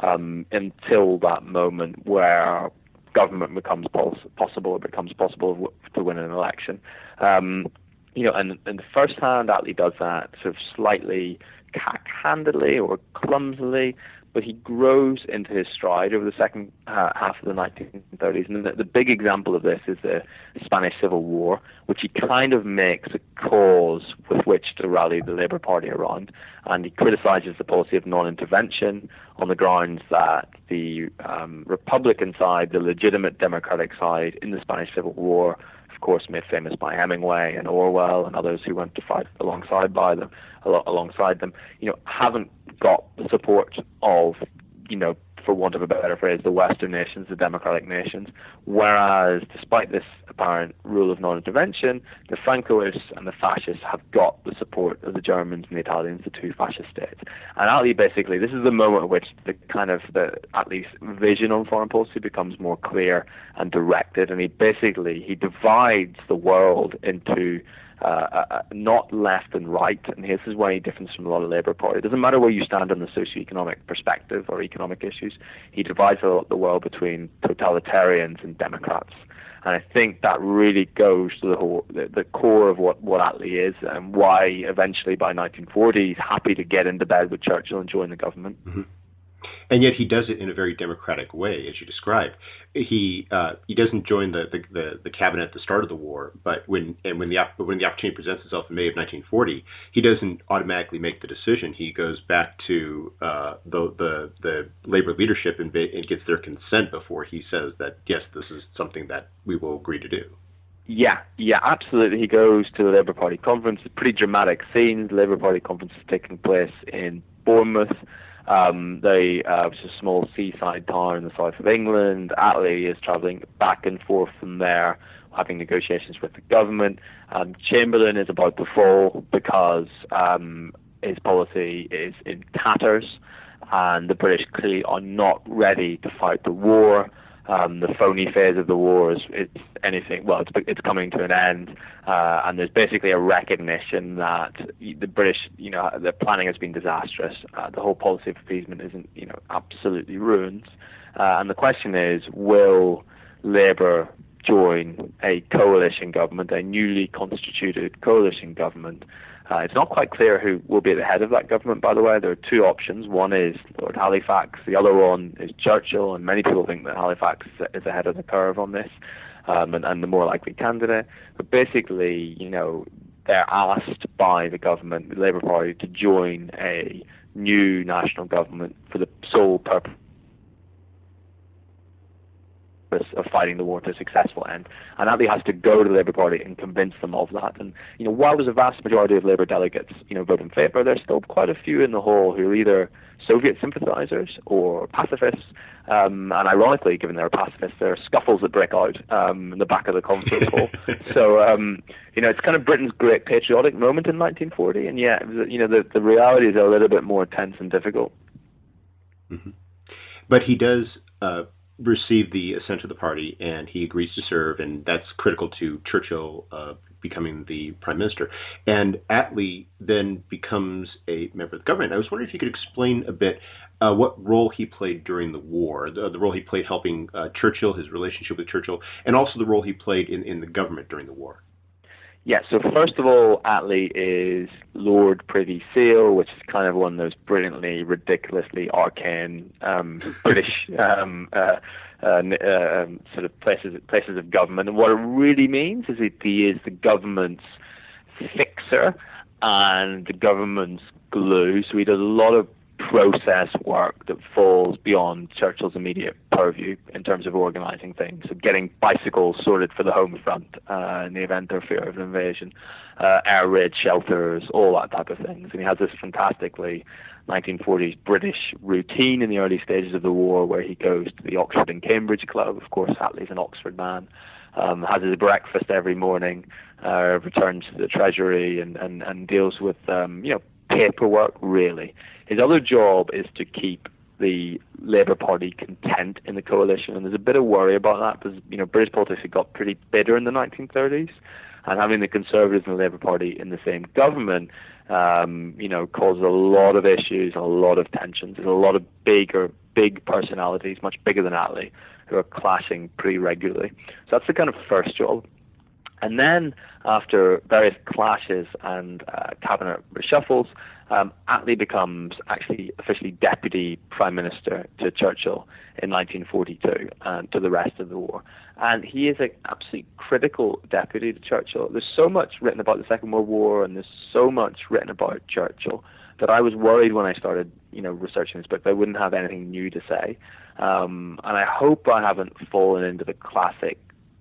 um, until that moment where government becomes pos- possible, it becomes possible to win an election. Um, you know, and in the first hand, Attlee does that sort of slightly cack-handedly or clumsily, but he grows into his stride over the second uh, half of the nineteen thirties. And the, the big example of this is the Spanish Civil War, which he kind of makes a cause with which to rally the Labour Party around. And he criticizes the policy of non-intervention on the grounds that the um, Republican side, the legitimate democratic side in the Spanish Civil War, of course, made famous by Hemingway and Orwell and others who went to fight alongside by them, alongside them, you know, haven't got the support of, you know, for want of a better phrase, the Western nations, the democratic nations. Whereas, despite this apparent rule of non-intervention, the Francoists and the fascists have got the support of the Germans and the Italians, the two fascist states. And Attlee basically, this is the moment at which the kind of the Attlee's vision on foreign policy becomes more clear and directed. And he basically he divides the world into Uh, uh, not left and right, and this is where he differs from a lot of Labour Party. It doesn't matter where you stand on the socioeconomic perspective or economic issues. He divides the world between totalitarians and democrats, and I think that really goes to the whole, the, the core of what, what Attlee is and why eventually by nineteen forty he's happy to get into bed with Churchill and join the government. Mm-hmm. And yet he does it in a very democratic way, as you described. He uh, he doesn't join the, the, the, the cabinet at the start of the war, but when and when the op- when the opportunity presents itself in May of nineteen forty, he doesn't automatically make the decision. He goes back to uh, the, the the Labour leadership and, and gets their consent before he says that yes, this is something that we will agree to do. Yeah, yeah, absolutely. He goes to the Labour Party conference. It's pretty dramatic scenes. The Labour Party conference is taking place in Bournemouth. Um, they, uh, it's a small seaside town in the south of England. Attlee is travelling back and forth from there, having negotiations with the government. Um, Chamberlain is about to fall because um, his policy is in tatters, and the British clearly are not ready to fight the war. Um, the phony phase of the war is it's anything, well, it's, it's coming to an end, uh, and there's basically a recognition that the British, you know, the planning has been disastrous. Uh, the whole policy of appeasement isn't, you know, absolutely ruined. Uh, and the question is, will Labour join a coalition government, a newly constituted coalition government, Uh, it's not quite clear who will be at the head of that government, by the way. There are two options. One is Lord Halifax. The other one is Churchill, and many people think that Halifax is ahead of the curve on this, um, and, and the more likely candidate. But basically, you know, they're asked by the government, the Labour Party, to join a new national government for the sole purpose of fighting the war to a successful end. And Attlee has to go to the Labour Party and convince them of that. And, you know, while there's a vast majority of Labour delegates, you know, vote in favour, there's still quite a few in the hall who are either Soviet sympathisers or pacifists. Um, and ironically, given they're pacifists, there are scuffles that break out um, in the back of the conference hall. So, um, you know, it's kind of Britain's great patriotic moment in nineteen forty. And yet, you know, the, the reality is a little bit more tense and difficult. Mm-hmm. But he does... Uh... received the assent of the party, and he agrees to serve, and that's critical to Churchill uh, becoming the prime minister. And Attlee then becomes a member of the government. I was wondering if you could explain a bit uh, what role he played during the war, the, the role he played helping uh, Churchill, his relationship with Churchill, and also the role he played in, in the government during the war. Yeah, so first of all, Attlee is Lord Privy Seal, which is kind of one of those brilliantly, ridiculously arcane um, British um, uh, uh, uh, sort of places places of government. And what it really means is that he is the government's fixer and the government's glue. So he does a lot of process work that falls beyond Churchill's immediate purview in terms of organising things, so getting bicycles sorted for the home front uh, in the event of fear of an invasion, uh, air raid shelters, all that type of things. And he has this fantastically nineteen forties British routine in the early stages of the war where he goes to the Oxford and Cambridge Club. Of course, Attlee's an Oxford man. Um, has his breakfast every morning, uh, returns to the Treasury and, and, and deals with, um, you know, paperwork, really. His other job is to keep the Labour Party content in the coalition, and there's a bit of worry about that because, you know, British politics had got pretty bitter in the nineteen thirties, and having the Conservatives and the Labour Party in the same government, um, you know, causes a lot of issues, a lot of tensions. There's a lot of bigger, big personalities, much bigger than Attlee, who are clashing pretty regularly. So that's the kind of first job. And then, after various clashes and uh, cabinet reshuffles, um, Attlee becomes actually officially deputy prime minister to Churchill in nineteen forty-two and to the rest of the war. And he is an absolutely critical deputy to Churchill. There's so much written about the Second World War, and there's so much written about Churchill that I was worried when I started, you know, researching this book, that I wouldn't have anything new to say. Um, and I hope I haven't fallen into the classic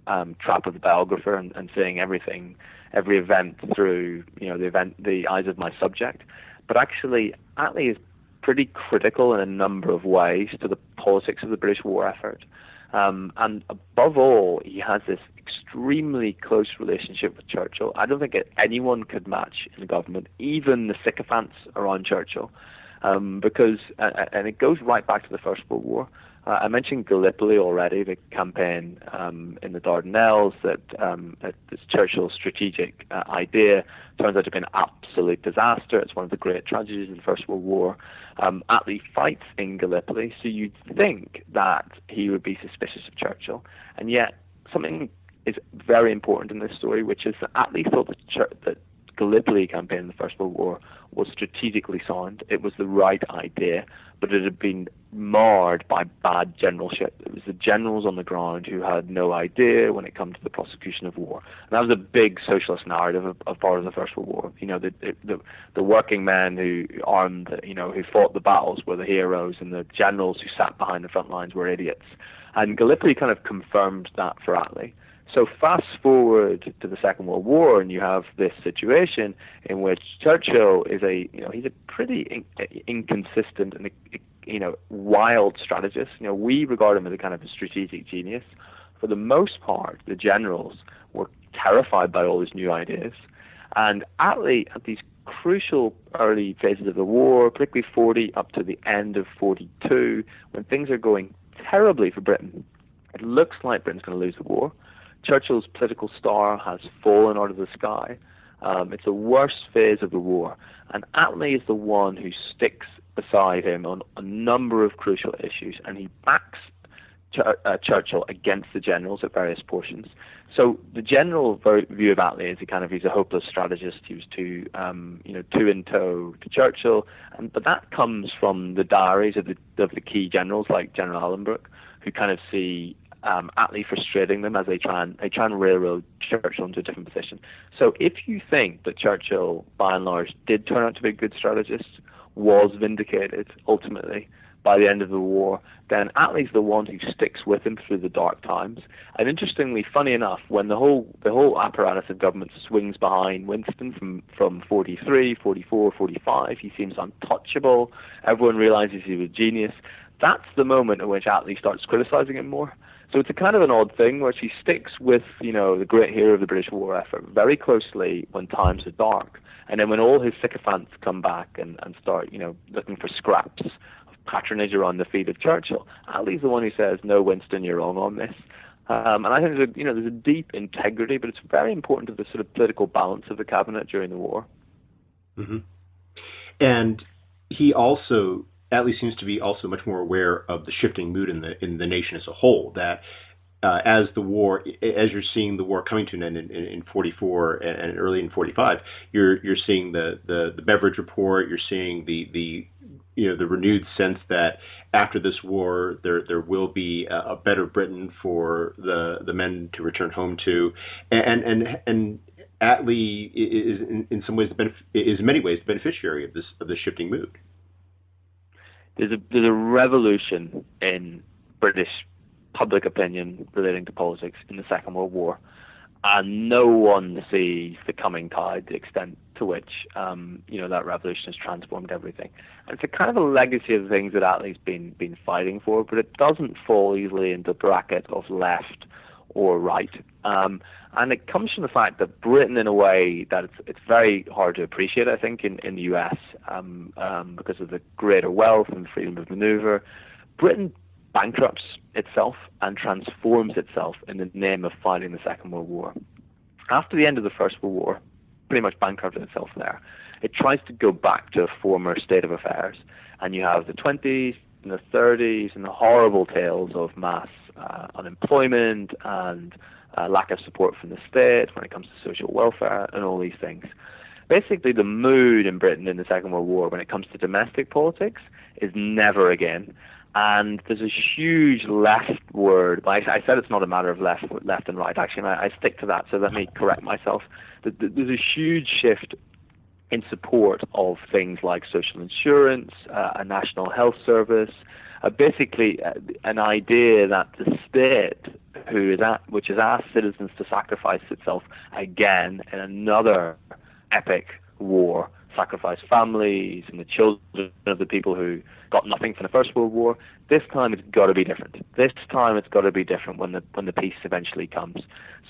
Um, trap of the biographer and, and seeing everything, every event through, you know, the event, the eyes of my subject. But actually, Attlee is pretty critical in a number of ways to the politics of the British war effort. Um, and above all, he has this extremely close relationship with Churchill. I don't think anyone could match in the government, even the sycophants around Churchill, um, because, uh, and it goes right back to the First World War. Uh, I mentioned Gallipoli already, the campaign um, in the Dardanelles, that um, this Churchill's strategic uh, idea turns out to be an absolute disaster. It's one of the great tragedies of the First World War. Um, Attlee fights in Gallipoli, so you'd think that he would be suspicious of Churchill. And yet, something is very important in this story, which is that Attlee thought that, Chur- that Gallipoli campaign in the First World War was strategically sound. It was the right idea, but it had been marred by bad generalship. It was the generals on the ground who had no idea when it comes to the prosecution of war. And that was a big socialist narrative of, of part of the First World War. You know, the, the the working men who armed, you know, who fought the battles were the heroes, and the generals who sat behind the front lines were idiots. And Gallipoli kind of confirmed that for Attlee. So fast forward to the Second World War, and you have this situation in which Churchill is a, you know, he's a pretty in, inconsistent and, you know, wild strategist. You know, we regard him as a kind of a strategic genius. For the most part, the generals were terrified by all his new ideas. And Attlee, at these crucial early phases of the war, particularly forty up to the end of forty-two, when things are going terribly for Britain, it looks like Britain's going to lose the war. Churchill's political star has fallen out of the sky. Um, it's the worst phase of the war. And Attlee is the one who sticks beside him on a number of crucial issues. And he backs Ch- uh, Churchill against the generals at various portions. So the general view of Attlee is he kind of he's a hopeless strategist. He was too, um, you know, too in tow to Churchill, and, but that comes from the diaries of the of the key generals like General Allenbrook, who kind of see um, Attlee frustrating them as they try and they try and railroad Churchill into a different position. So if you think that Churchill, by and large, did turn out to be a good strategist, was vindicated ultimately by the end of the war, then Attlee's the one who sticks with him through the dark times. And interestingly, funny enough, when the whole the whole apparatus of government swings behind Winston from, from forty-three, forty-four, forty-five, he seems untouchable, everyone realizes he was a genius, that's the moment at which Attlee starts criticizing him more. So it's a kind of an odd thing where she sticks with, you know, the great hero of the British war effort very closely when times are dark. And then when all his sycophants come back and, and start, you know, looking for scraps, patronage around the feet of Churchill, Attlee's the one who says, no, Winston, you're wrong on this. Um, and I think there's a, you know, there's a deep integrity, but it's very important to the sort of political balance of the cabinet during the war. Mm-hmm. And he also, Attlee seems to be also much more aware of the shifting mood in the in the nation as a whole, that uh, as the war, as you're seeing the war coming to an end in, in, in forty-four and early in forty-five, you're you're seeing the, the, the Beveridge report, you're seeing the the you know, the renewed sense that after this war, there there will be a, a better Britain for the the men to return home to, and and and Attlee is in, in some ways is in many ways the beneficiary of this of this shifting mood. There's a there's a revolution in British public opinion relating to politics in the Second World War, and no one sees the coming tide, the extent to which, um, you know, that revolution has transformed everything. And it's a kind of a legacy of the things that Attlee's been been fighting for, but it doesn't fall easily into the bracket of left or right. Um, and it comes from the fact that Britain, in a way that it's, it's very hard to appreciate, I think, in, in the U S, um, um, because of the greater wealth and freedom of maneuver, Britain bankrupts itself and transforms itself in the name of fighting the Second World War. After the end of the First World War, pretty much bankrupted itself there. It tries to go back to a former state of affairs, and you have the twenties and the thirties and the horrible tales of mass uh, unemployment and uh, lack of support from the state when it comes to social welfare and all these things. Basically, the mood in Britain in the Second World War when it comes to domestic politics is never again. And there's a huge leftward. I said it's not a matter of left, left and right. Actually, I, I stick to that. So let me correct myself. There's a huge shift in support of things like social insurance, uh, a national health service, uh, basically uh, an idea that the state, who is at, which has asked citizens to sacrifice itself again in another epic war, sacrifice families and the children of the people who got nothing from the First World War. This time it's got to be different. This time it's got to be different when the when the peace eventually comes.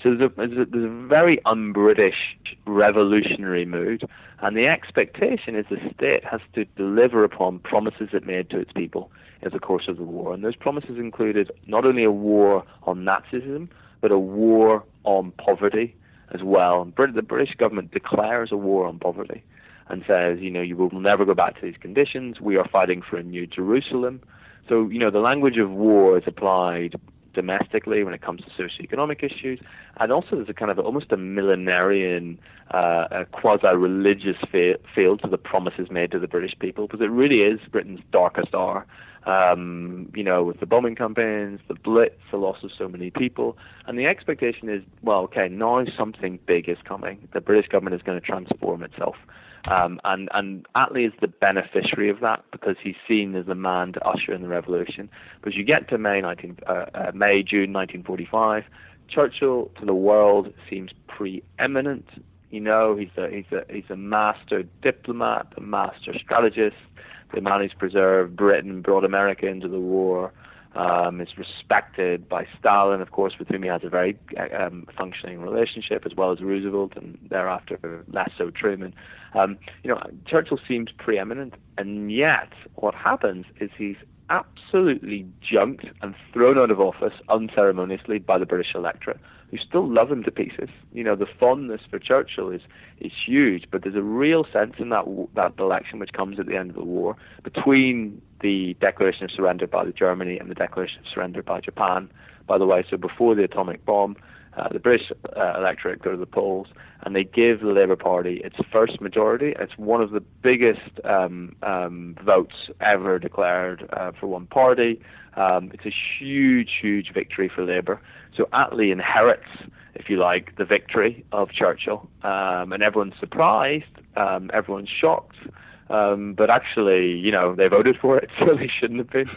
So there's a, there's a, there's a very un-British revolutionary mood, and the expectation is the state has to deliver upon promises it made to its people in the course of the war. And those promises included not only a war on Nazism, but a war on poverty as well. And Brit- the British government declares a war on poverty and says, you know, you will never go back to these conditions. We are fighting for a new Jerusalem. So, you know, the language of war is applied domestically when it comes to socioeconomic issues. And also there's a kind of almost a millenarian, uh, a quasi-religious fe- feel to the promises made to the British people, because it really is Britain's darkest hour, um, you know, with the bombing campaigns, the Blitz, the loss of so many people. And the expectation is, well, okay, now something big is coming. The British government is going to transform itself. Um, and, and Attlee is the beneficiary of that because he's seen as the man to usher in the revolution. But as you get to May, nineteen, uh, uh, May, June nineteen forty-five, Churchill to the world seems preeminent. You know, he's a, he's a, he's a master diplomat, a master strategist, the man who's preserved Britain, brought America into the war, um, is respected by Stalin, of course, with whom he has a very um, functioning relationship, as well as Roosevelt, and thereafter less so Truman. Um, you know, Churchill seems preeminent, and yet what happens is he's absolutely junked and thrown out of office unceremoniously by the British electorate, who still love him to pieces. You know, the fondness for Churchill is is huge, but there's a real sense in that that election, which comes at the end of the war, between the declaration of surrender by Germany and the declaration of surrender by Japan, by the way, so before the atomic bomb, uh, the British uh, electorate go to the polls, and they give the Labour Party its first majority. It's one of the biggest um, um, votes ever declared uh, for one party. Um, it's a huge, huge victory for Labour. So Attlee inherits, if you like, the victory of Churchill. Um, and everyone's surprised, um, everyone's shocked, um, but actually, you know, they voted for it, so they shouldn't have been.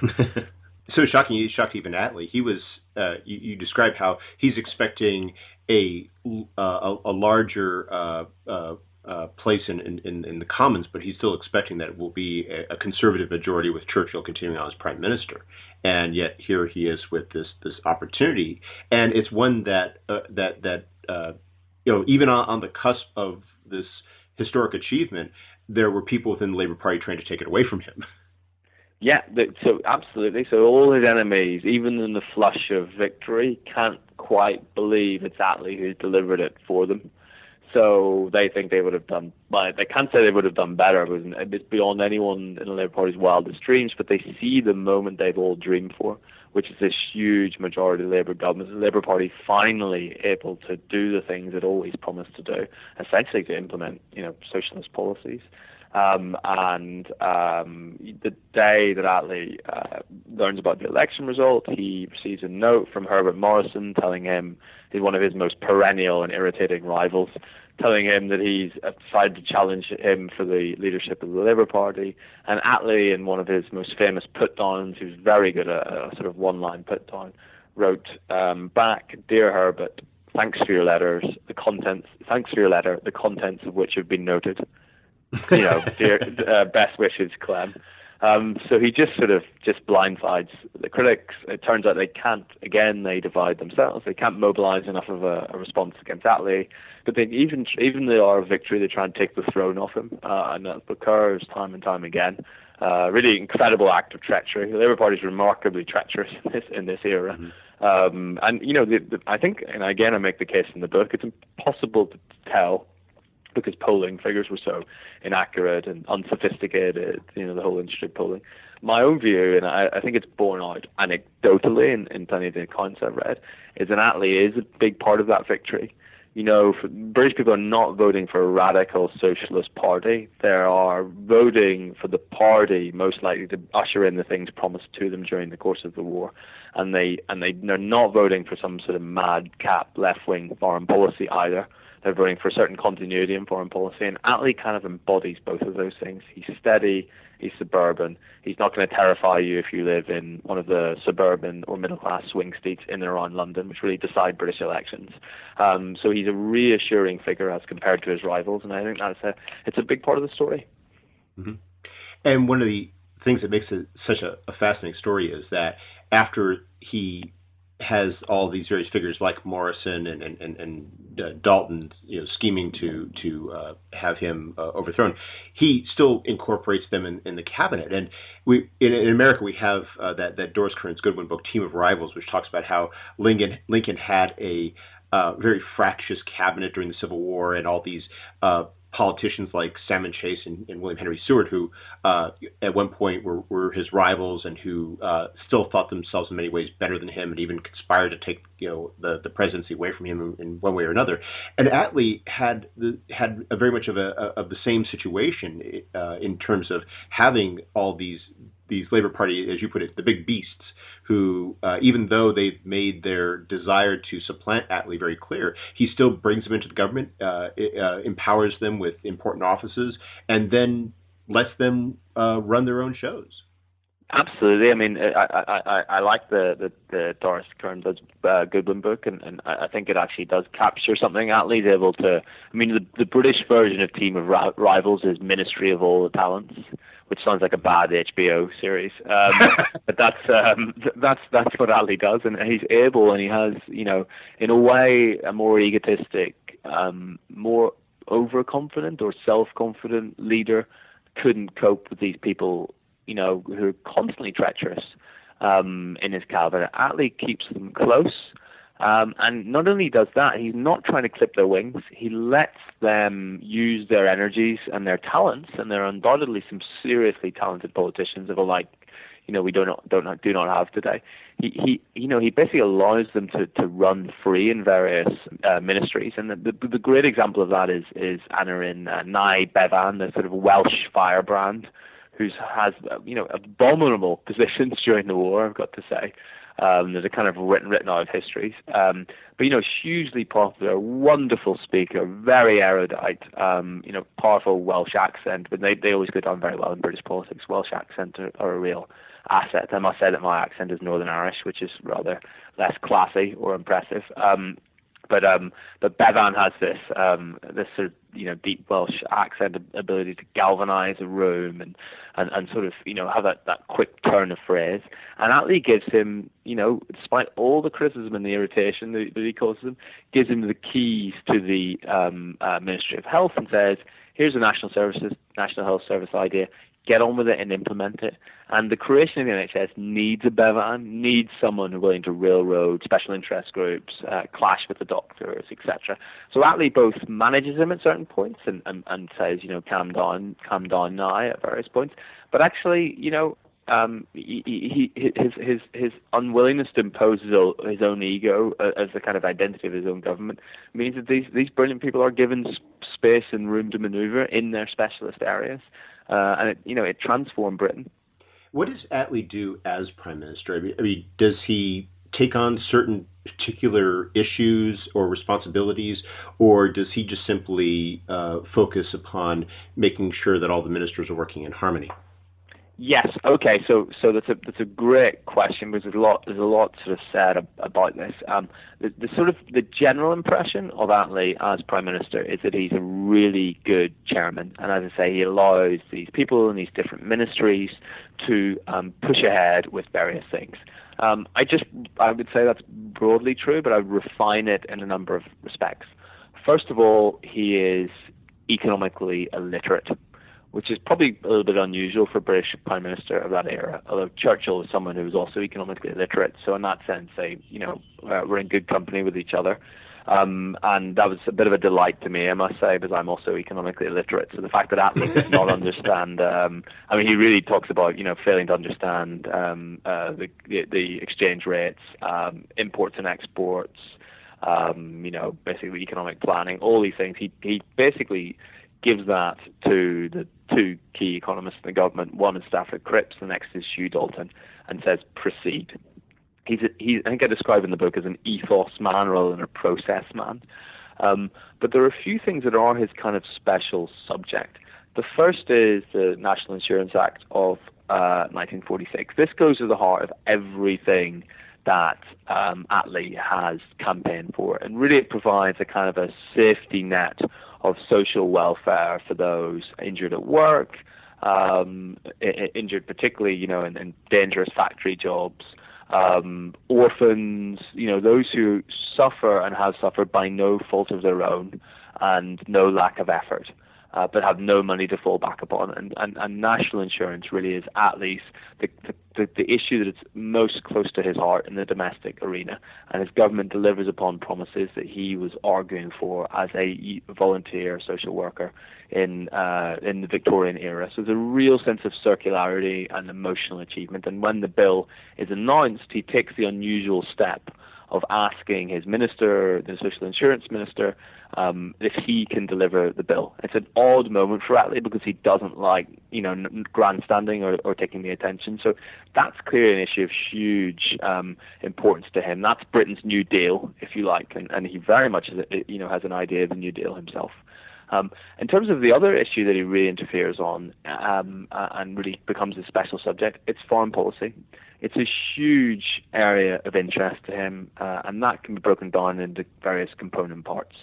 So shocking, it shocked even Attlee. He was, uh, you, you describe how he's expecting a uh, a, a larger uh, uh, uh, place in, in, in the Commons, but he's still expecting that it will be a, a conservative majority with Churchill continuing on as prime minister. And yet here he is with this this opportunity, and it's one that uh, that that uh, you know, even on, on the cusp of this historic achievement, there were people within the Labour Party trying to take it away from him. Yeah, so absolutely. So all his enemies, even in the flush of victory, can't quite believe it's Attlee who's delivered it for them. So they think they would have done, well, they can't say they would have done better. It's beyond anyone in the Labour Party's wildest dreams, but they see the moment they've all dreamed for, which is this huge majority Labour government. The Labour Party finally able to do the things it always promised to do, essentially to implement, you know, socialist policies. Um, and um, the day that Attlee uh, learns about the election result, he receives a note from Herbert Morrison telling him, he's one of his most perennial and irritating rivals, telling him that he's decided to challenge him for the leadership of the Labour Party. And Attlee, in one of his most famous put-downs, who's very good at a sort of one-line put-down, wrote um, back, "Dear Herbert, thanks for your letters. The contents, thanks for your letter, the contents of which have been noted. You know, dear, uh, best wishes, Clem." Um, so he just sort of just blindsides the critics. It turns out they can't, again, they divide themselves. They can't mobilize enough of a, a response against Attlee. But they even even the hour of victory, they try and take the throne off him. Uh, and that occurs time and time again. Uh, really incredible act of treachery. The Labour Party is remarkably treacherous in this, in this era. Mm-hmm. Um, and, you know, the, the, I think, and again, I make the case in the book, it's impossible to tell, because polling figures were so inaccurate and unsophisticated, you know, the whole industry of polling. My own view, and I, I think it's borne out anecdotally in, in plenty of the accounts I've read, is that Attlee is a big part of that victory. You know, for, British people are not voting for a radical socialist party. They are voting for the party most likely to usher in the things promised to them during the course of the war. And, they, and they, they're not voting for some sort of madcap left-wing foreign policy either. They're voting for a certain continuity in foreign policy, and Attlee kind of embodies both of those things. He's steady, he's suburban, he's not going to terrify you if you live in one of the suburban or middle-class swing states in and around London, which really decide British elections. Um, so he's a reassuring figure as compared to his rivals, and I think that's a, it's a big part of the story. Mm-hmm. And one of the things that makes it such a, a fascinating story is that after he has all these various figures like Morrison and and and, and uh, Dalton, you know, scheming to to uh, have him uh, overthrown, he still incorporates them in, in the cabinet. And we in, in America we have uh, that that Doris Kearns Goodwin book, Team of Rivals, which talks about how Lincoln Lincoln had a uh, very fractious cabinet during the Civil War, and all these Uh, politicians like Salmon Chase and, and William Henry Seward, who uh, at one point were, were his rivals and who uh, still thought themselves in many ways better than him and even conspired to take, you know, the, the presidency away from him in one way or another. And Attlee had the, had a very much of a, a of the same situation uh, in terms of having all these these Labour Party, as you put it, the big beasts, who, uh, even though they've made their desire to supplant Attlee very clear, he still brings them into the government, uh, it, uh, empowers them with important offices, and then lets them uh, run their own shows. Absolutely. I mean, I I, I, I like the, the, the Doris Kearns uh, Goodwin book, and, and I think it actually does capture something Attlee's able to. I mean, the, the British version of Team of Rivals is Ministry of All the Talents, which sounds like a bad H B O series, um, but that's um, that's that's what Attlee does, and he's able, and he has, you know, in a way, a more egotistic, um, more overconfident or self-confident leader couldn't cope with these people, you know, who are constantly treacherous um, in his cabinet. Attlee keeps them close. Um, and not only does that, he's not trying to clip their wings. He lets them use their energies and their talents, and there are undoubtedly some seriously talented politicians of a like, you know, we do not, don't, do not have today. He, he, you know, he basically allows them to, to run free in various uh, ministries. And the, the, the great example of that is, is Aneurin uh, Bevan, the sort of Welsh firebrand, who has, you know, abominable positions during the war, I've got to say. Um, there's a kind of written, written out of histories. Um, but, you know, hugely popular, wonderful speaker, very erudite, um, you know, powerful Welsh accent. But they, they always go down very well in British politics. Welsh accents are, are a real asset. I must say that my accent is Northern Irish, which is rather less classy or impressive. Um, but um, but Bevan has this um, this sort of, you know, deep Welsh accent ability to galvanise a room and, and, and sort of, you know, have that, that quick turn of phrase. And Attlee gives him, you know, despite all the criticism and the irritation that, that he causes him, gives him the keys to the um, uh, Ministry of Health and says, here's the National Services, National Health Service idea. Get on with it and implement it. And the creation of the N H S needs a Bevan, needs someone willing to railroad special interest groups, uh, clash with the doctors, et cetera. So Attlee both manages him at certain points and, and, and says, you know, calm down, calm down now at various points. But actually, you know, um, he, he, his his his unwillingness to impose his own, his own ego as the kind of identity of his own government means that these these brilliant people are given space and room to manoeuvre in their specialist areas. Uh, and, it, you know, it transformed Britain. What does Attlee do as prime minister? I mean, I mean, does he take on certain particular issues or responsibilities, or does he just simply uh, focus upon making sure that all the ministers are working in harmony? Yes. Okay. So, so that's a that's a great question, because there's a lot there's a lot sort of said ab- about this. Um, the, the sort of the general impression of Attlee as prime minister is that he's a really good chairman, and as I say, he allows these people in these different ministries to um, push ahead with various things. Um, I just I would say that's broadly true, but I would refine it in a number of respects. First of all, he is economically illiterate, which is probably a little bit unusual for a British prime minister of that era. Although Churchill was someone who was also economically illiterate, so in that sense, they, you know, uh, were in good company with each other. Um, and that was a bit of a delight to me, I must say, because I'm also economically illiterate. So the fact that Attlee does not understand, um, I mean, he really talks about, you know, failing to understand um, uh, the, the the exchange rates, um, imports and exports, um, you know, basically economic planning, all these things. He he basically gives that to the two key economists in the government. One is Stafford Cripps, the next is Hugh Dalton, and says, proceed. He's, a, he, I think I describe in the book as an ethos man rather than a process man. Um, but there are a few things that are his kind of special subject. The first is the National Insurance Act of uh, nineteen forty-six. This goes to the heart of everything that um, Attlee has campaigned for, and really it provides a kind of a safety net of social welfare for those injured at work, um, injured particularly, you know, in, in dangerous factory jobs, um, orphans, you know, those who suffer and have suffered by no fault of their own and no lack of effort, uh, but have no money to fall back upon. And, and, and national insurance really is at least the, the The, the issue that's most close to his heart in the domestic arena, and his government delivers upon promises that he was arguing for as a volunteer social worker in uh, in the Victorian era. So there's a real sense of circularity and emotional achievement. And when the bill is announced, he takes the unusual step of asking his minister, the social insurance minister, um, if he can deliver the bill. It's an odd moment for Attlee because he doesn't like, you know, grandstanding or, or taking the attention. So that's clearly an issue of huge um, importance to him. That's Britain's New Deal, if you like, and, and he very much, you know, has an idea of the New Deal himself. Um, in terms of the other issue that he really interferes on um, uh, and really becomes a special subject, it's foreign policy. It's a huge area of interest to him, uh, and that can be broken down into various component parts.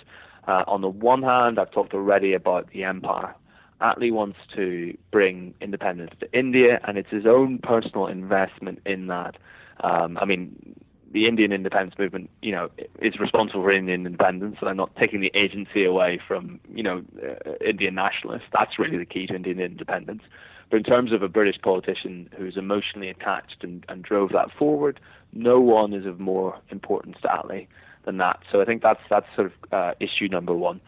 Uh, on the one hand, I've talked already about the empire. Attlee wants to bring independence to India, and it's his own personal investment in that. Um, I mean, the Indian independence movement, you know, is responsible for Indian independence, and I'm not taking the agency away from, you know, uh, Indian nationalists. That's really the key to Indian independence. But in terms of a British politician who's emotionally attached and, and drove that forward, no one is of more importance to Attlee than that. So I think that's that's sort of uh, issue number one.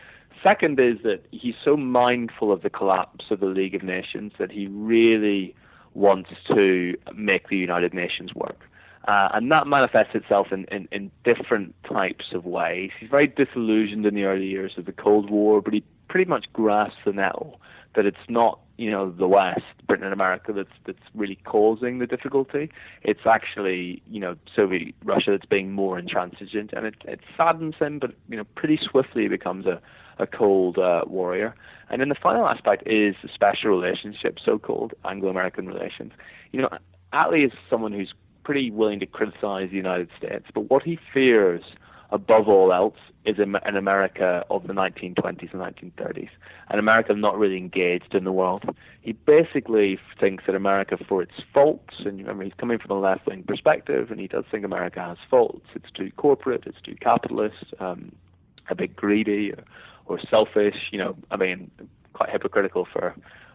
Second is that he's so mindful of the collapse of the League of Nations that he really wants to make the United Nations work. Uh, and that manifests itself in, in, in different types of ways. He's very disillusioned in the early years of the Cold War, but he pretty much grasps the nettle that it's not, you know, the West, Britain and America, that's that's really causing the difficulty. It's actually, you know, Soviet Russia that's being more intransigent, and it, it saddens him, but, you know, pretty swiftly he becomes a, a cold uh, warrior. And then the final aspect is the special relationships, so-called Anglo-American relations. You know, Attlee is someone who's pretty willing to criticize the United States, but what he fears above all else is an America of the nineteen twenties and nineteen thirties, an America not really engaged in the world. He basically thinks that America, for its faults, and remember he's coming from a left-wing perspective, and he does think America has faults. It's too corporate, it's too capitalist, um, a bit greedy or, or selfish. You know, I mean, quite hypocritical for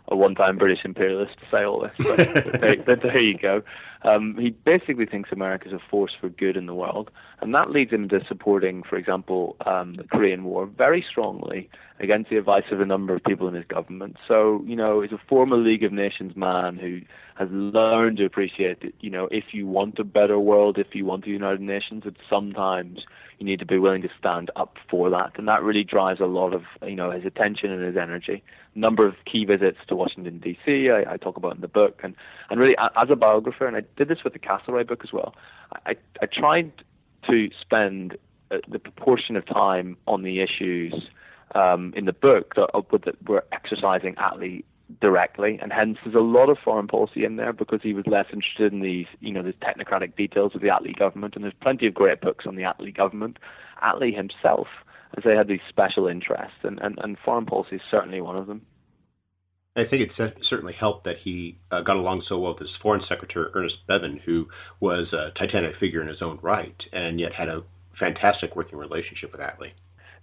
a one-time British imperialist to say all this, but there, but there you go. Um, he basically thinks America's a force for good in the world, and that leads him to supporting, for example, um, the Korean War very strongly against the advice of a number of people in his government. So, you know, he's a former League of Nations man who has learned to appreciate that, you know, if you want a better world, if you want the United Nations, that sometimes you need to be willing to stand up for that, and that really drives a lot of, you know, his attention and his energy. Number of key visits to Washington, D C, I, I talk about in the book. And, and really, as a biographer, and I did this with the Castlereagh book as well, I, I tried to spend the proportion of time on the issues um, in the book that, that were exercising Attlee directly, and hence there's a lot of foreign policy in there because he was less interested in these, you know, the technocratic details of the Attlee government, and there's plenty of great books on the Attlee government. Attlee himself, as they had these special interests, and, and, and foreign policy is certainly one of them. I think it certainly helped that he uh, got along so well with his foreign secretary, Ernest Bevin, who was a titanic figure in his own right, and yet had a fantastic working relationship with Attlee.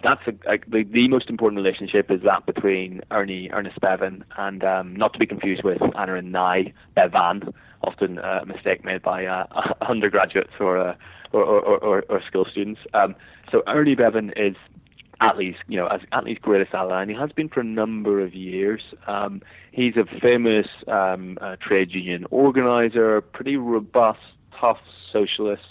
That's a, a, the, the most important relationship is that between Ernie, Ernest Bevin and um, not to be confused with Aneurin Bevan, often a uh, mistake made by uh, undergraduates or, uh, or, or, or, or school students. Um, so Ernie Bevin is Attlee's, you know, as Attlee's greatest ally, and he has been for a number of years. Um, he's a famous um, uh, trade union organizer, pretty robust, tough socialist.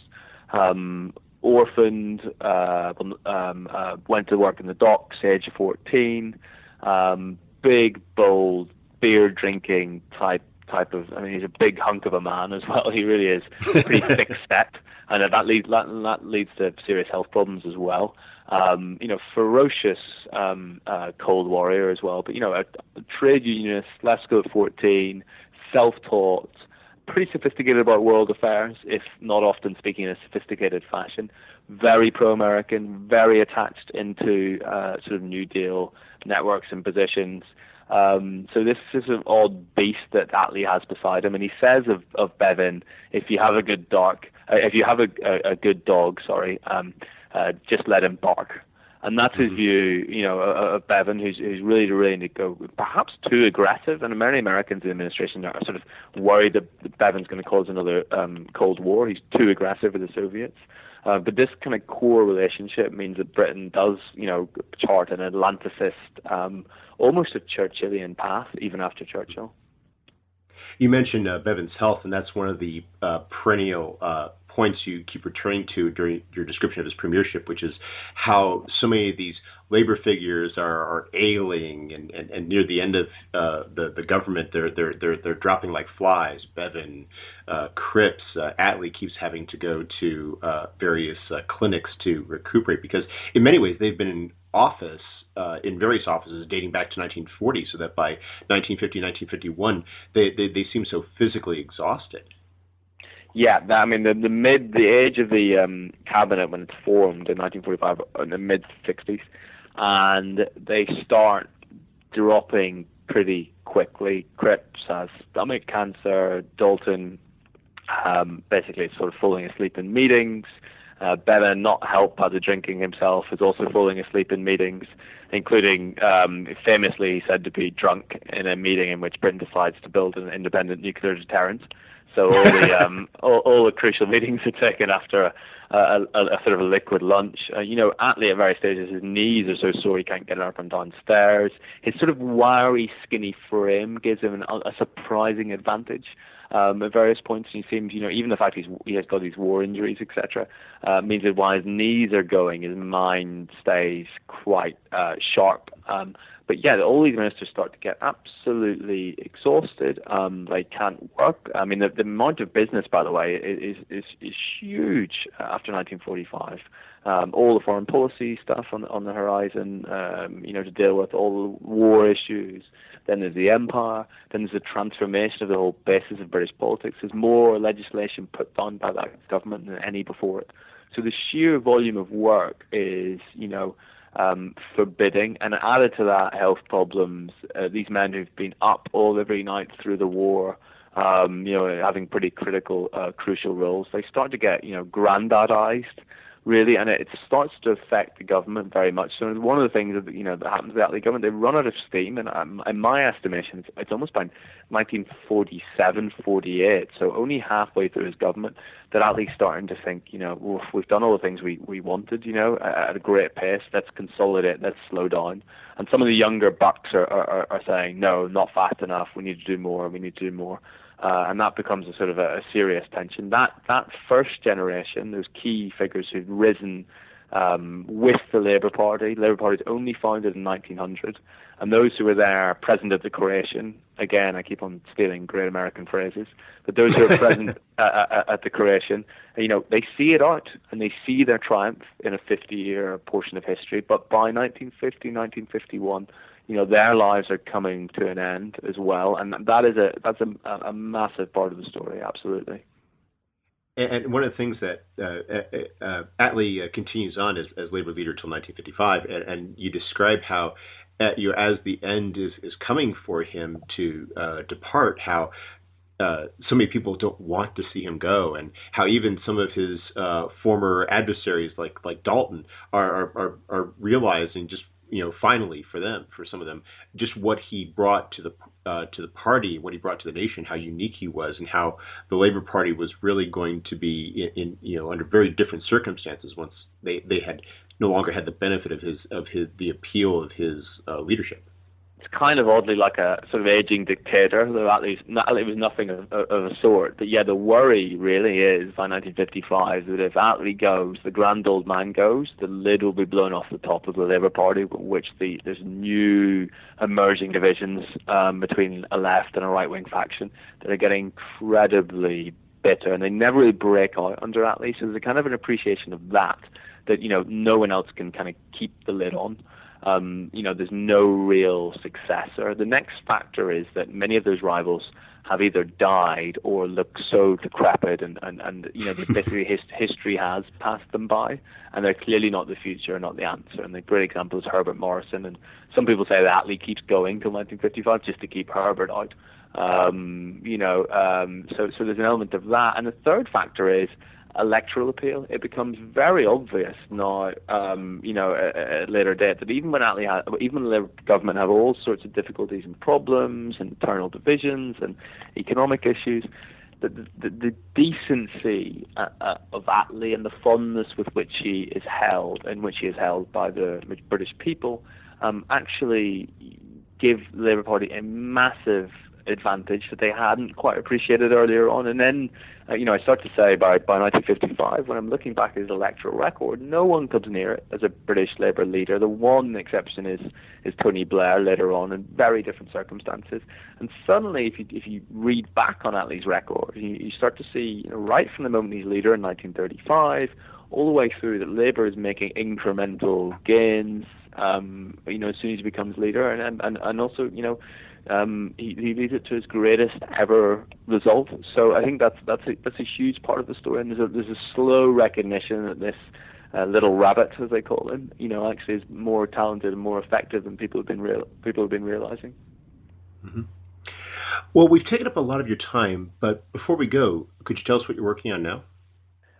Um, orphaned, uh, um, uh, went to work in the docks, age fourteen, um, big, bold, beer-drinking type type of, I mean, he's a big hunk of a man as well, he really is, pretty thick-set, and that leads, that, that leads to serious health problems as well. Um, you know, ferocious um, uh, cold warrior as well, but, you know, a, a trade unionist, left school at fourteen, self-taught, pretty sophisticated about world affairs, if not often speaking in a sophisticated fashion, very pro-American, very attached into uh, sort of New Deal networks and positions. Um, so this is an odd beast that Attlee has beside him, and he says of, of Bevin, if you have a good dark, uh, if you have a, a, a good dog, sorry, um, uh, just let him bark. And that's his view, you know, of Bevin, who's, who's really, really to go perhaps too aggressive. And many Americans in the administration are sort of worried that Bevin's going to cause another um, Cold War. He's too aggressive with the Soviets. Uh, but this kind of core relationship means that Britain does, you know, chart an Atlanticist, um, almost a Churchillian path, even after Churchill. You mentioned uh, Bevin's health, and that's one of the uh, perennial uh points you keep returning to during your description of his premiership, which is how so many of these labor figures are, are ailing, and, and, and near the end of uh, the, the government, they're they're they're they're dropping like flies. Bevin, uh, Cripps, uh, Attlee keeps having to go to uh, various uh, clinics to recuperate because, in many ways, they've been in office uh, in various offices dating back to nineteen forty, so that by nineteen fifty, nineteen fifty-one, they they, they seem so physically exhausted. Yeah, I mean, the, the mid, the age of the um, cabinet when it's formed in nineteen forty-five, in the mid-sixties, and they start dropping pretty quickly. Cripps has stomach cancer, Dalton um, basically is sort of falling asleep in meetings, Uh, Bevan, not helped by the drinking himself, is also falling asleep in meetings, including um, famously said to be drunk in a meeting in which Britain decides to build an independent nuclear deterrent. So all the um, all, all the crucial meetings are taken after a, a, a, a sort of a liquid lunch. Uh, you know, Attlee at various stages, his knees are so sore he can't get up and down stairs. His sort of wiry, skinny frame gives him an, a surprising advantage. Um, at various points, and he seems, you know, even the fact he's, he has got these war injuries, et cetera, uh, means that while his knees are going, his mind stays quite uh, sharp. Um, but yeah, all these ministers start to get absolutely exhausted. Um, they can't work. I mean, the, the amount of business, by the way, is is, is huge after nineteen forty-five. Um, all the foreign policy stuff on, on the horizon, um, you know, to deal with all the war issues. Then there's the empire. Then there's the transformation of the whole basis of British politics. There's more legislation put down by that government than any before it. So the sheer volume of work is, you know, um, forbidding. And added to that, health problems. Uh, these men who've been up all every night through the war, um, you know, having pretty critical, uh, crucial roles. They start to get, you know, grandadized. Really, and it starts to affect the government very much. So one of the things that, you know, that happens to the Attlee government, they run out of steam, and um, in my estimation, it's, it's almost by nineteen forty-seven, forty-eight, so only halfway through his government, that Attlee's starting to think, you know, well, we've done all the things we, we wanted, you know, at a great pace, let's consolidate, let's slow down. And some of the younger bucks are, are, are saying, no, not fast enough, we need to do more, we need to do more. Uh, and that becomes a sort of a, a serious tension. That that first generation, those key figures who've risen um, with the Labour Party, Labour Party was only founded in nineteen hundred, and those who were there present at the creation, again, I keep on stealing great American phrases, but those who are present at, at the creation, you know, they see it out, and they see their triumph in a fifty-year portion of history, but by nineteen fifty, nineteen fifty-one, you know, their lives are coming to an end as well, and that is a that's a, a massive part of the story, absolutely. And, and one of the things that uh, uh, Attlee uh, continues on as, as Labour leader till nineteen fifty-five, and, and you describe how, uh, you know, as the end is, is coming for him to uh, depart, how uh, so many people don't want to see him go, and how even some of his uh, former adversaries like like Dalton are are, are realizing just, you know, finally for them, for some of them, just what he brought to the uh, to the party, what he brought to the nation, how unique he was, and how the Labour Party was really going to be in, in you know, under very different circumstances once they, they had no longer had the benefit of his of his the appeal of his uh, leadership. It's kind of oddly like a sort of aging dictator, though Attlee was nothing of, of a sort. But yeah, the worry really is by nineteen fifty-five that if Attlee goes, the grand old man goes, the lid will be blown off the top of the Labour Party, which the, there's new emerging divisions um, between a left and a right-wing faction that are getting incredibly bitter, and they never really break out under Attlee. So there's a kind of an appreciation of that, that, you know, no one else can kind of keep the lid on. Um, you know, there's no real successor. The next factor is that many of those rivals have either died or look so decrepit and, and, and you know, basically his, history has passed them by, and they're clearly not the future, not the answer. And the great example is Herbert Morrison, and some people say that Attlee keeps going till nineteen fifty-five just to keep Herbert out. Um, you know, um, so, so there's an element of that. And the third factor is electoral appeal. It becomes very obvious now, um, you know, at a later date, that even when Attlee had, even when the government have all sorts of difficulties and problems and internal divisions and economic issues, the, the, the decency uh, uh, of Attlee and the fondness with which he is held, and which he is held by the British people, um, actually give the Labour Party a massive advantage that they hadn't quite appreciated earlier on. And then, uh, you know, I start to say by, by nineteen fifty-five, when I'm looking back at his electoral record, no one comes near it as a British Labour leader. The one exception is is Tony Blair later on in very different circumstances. And suddenly, if you if you read back on Attlee's record, you, you start to see, you know, right from the moment he's leader in nineteen thirty-five, all the way through, that Labour is making incremental gains, um, you know, as soon as he becomes leader, and and, and also, you know, Um, he, he leads it to his greatest ever result. So I think that's that's a, that's a huge part of the story, and there's a, there's a slow recognition that this uh, little rabbit, as they call him, you know, actually is more talented and more effective than people have been real people have been realizing. Mm-hmm. Well, we've taken up a lot of your time, but before we go, could you tell us what you're working on now?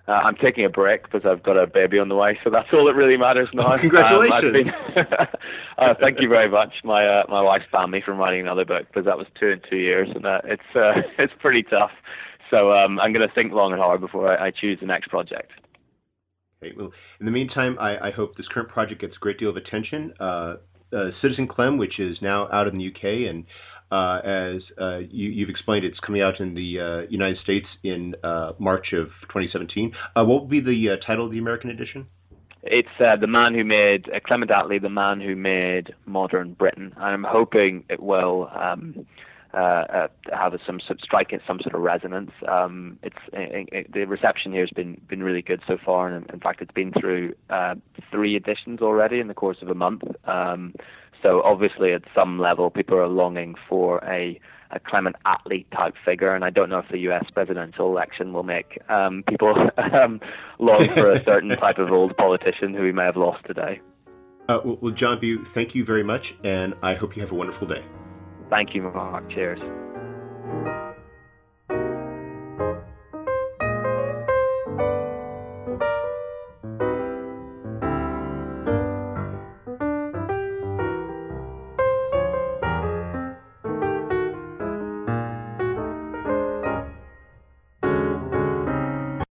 Uh, I'm taking a break because I've got a baby on the way, so that's all that really matters now. Congratulations! Um, been, uh, thank you very much. My uh, my wife's banned me from writing another book because that was two in two years, and uh, it's uh, it's pretty tough. So um, I'm going to think long and hard before I, I choose the next project. Great. Well, in the meantime, I, I hope this current project gets a great deal of attention. Uh, uh, Citizen Clem, which is now out in the U K, and uh, as uh, you, you've explained, it's coming out in the uh, United States in uh, March of twenty seventeen. Uh, what will be the uh, title of the American edition? It's uh, the man who made uh, Clement Attlee, the man who made modern Britain. And I'm hoping it will um, uh, uh, have some sort of strike, some sort of resonance. Um, it's it, it, the reception here has been been really good so far, and in fact, it's been through uh, three editions already in the course of a month. Um, So obviously, at some level, people are longing for a, a Clement Attlee type figure, and I don't know if the U S presidential election will make um, people um, long for a certain type of old politician who we may have lost today. Uh, well, John Bew, thank you very much, and I hope you have a wonderful day. Thank you, Mark. Cheers.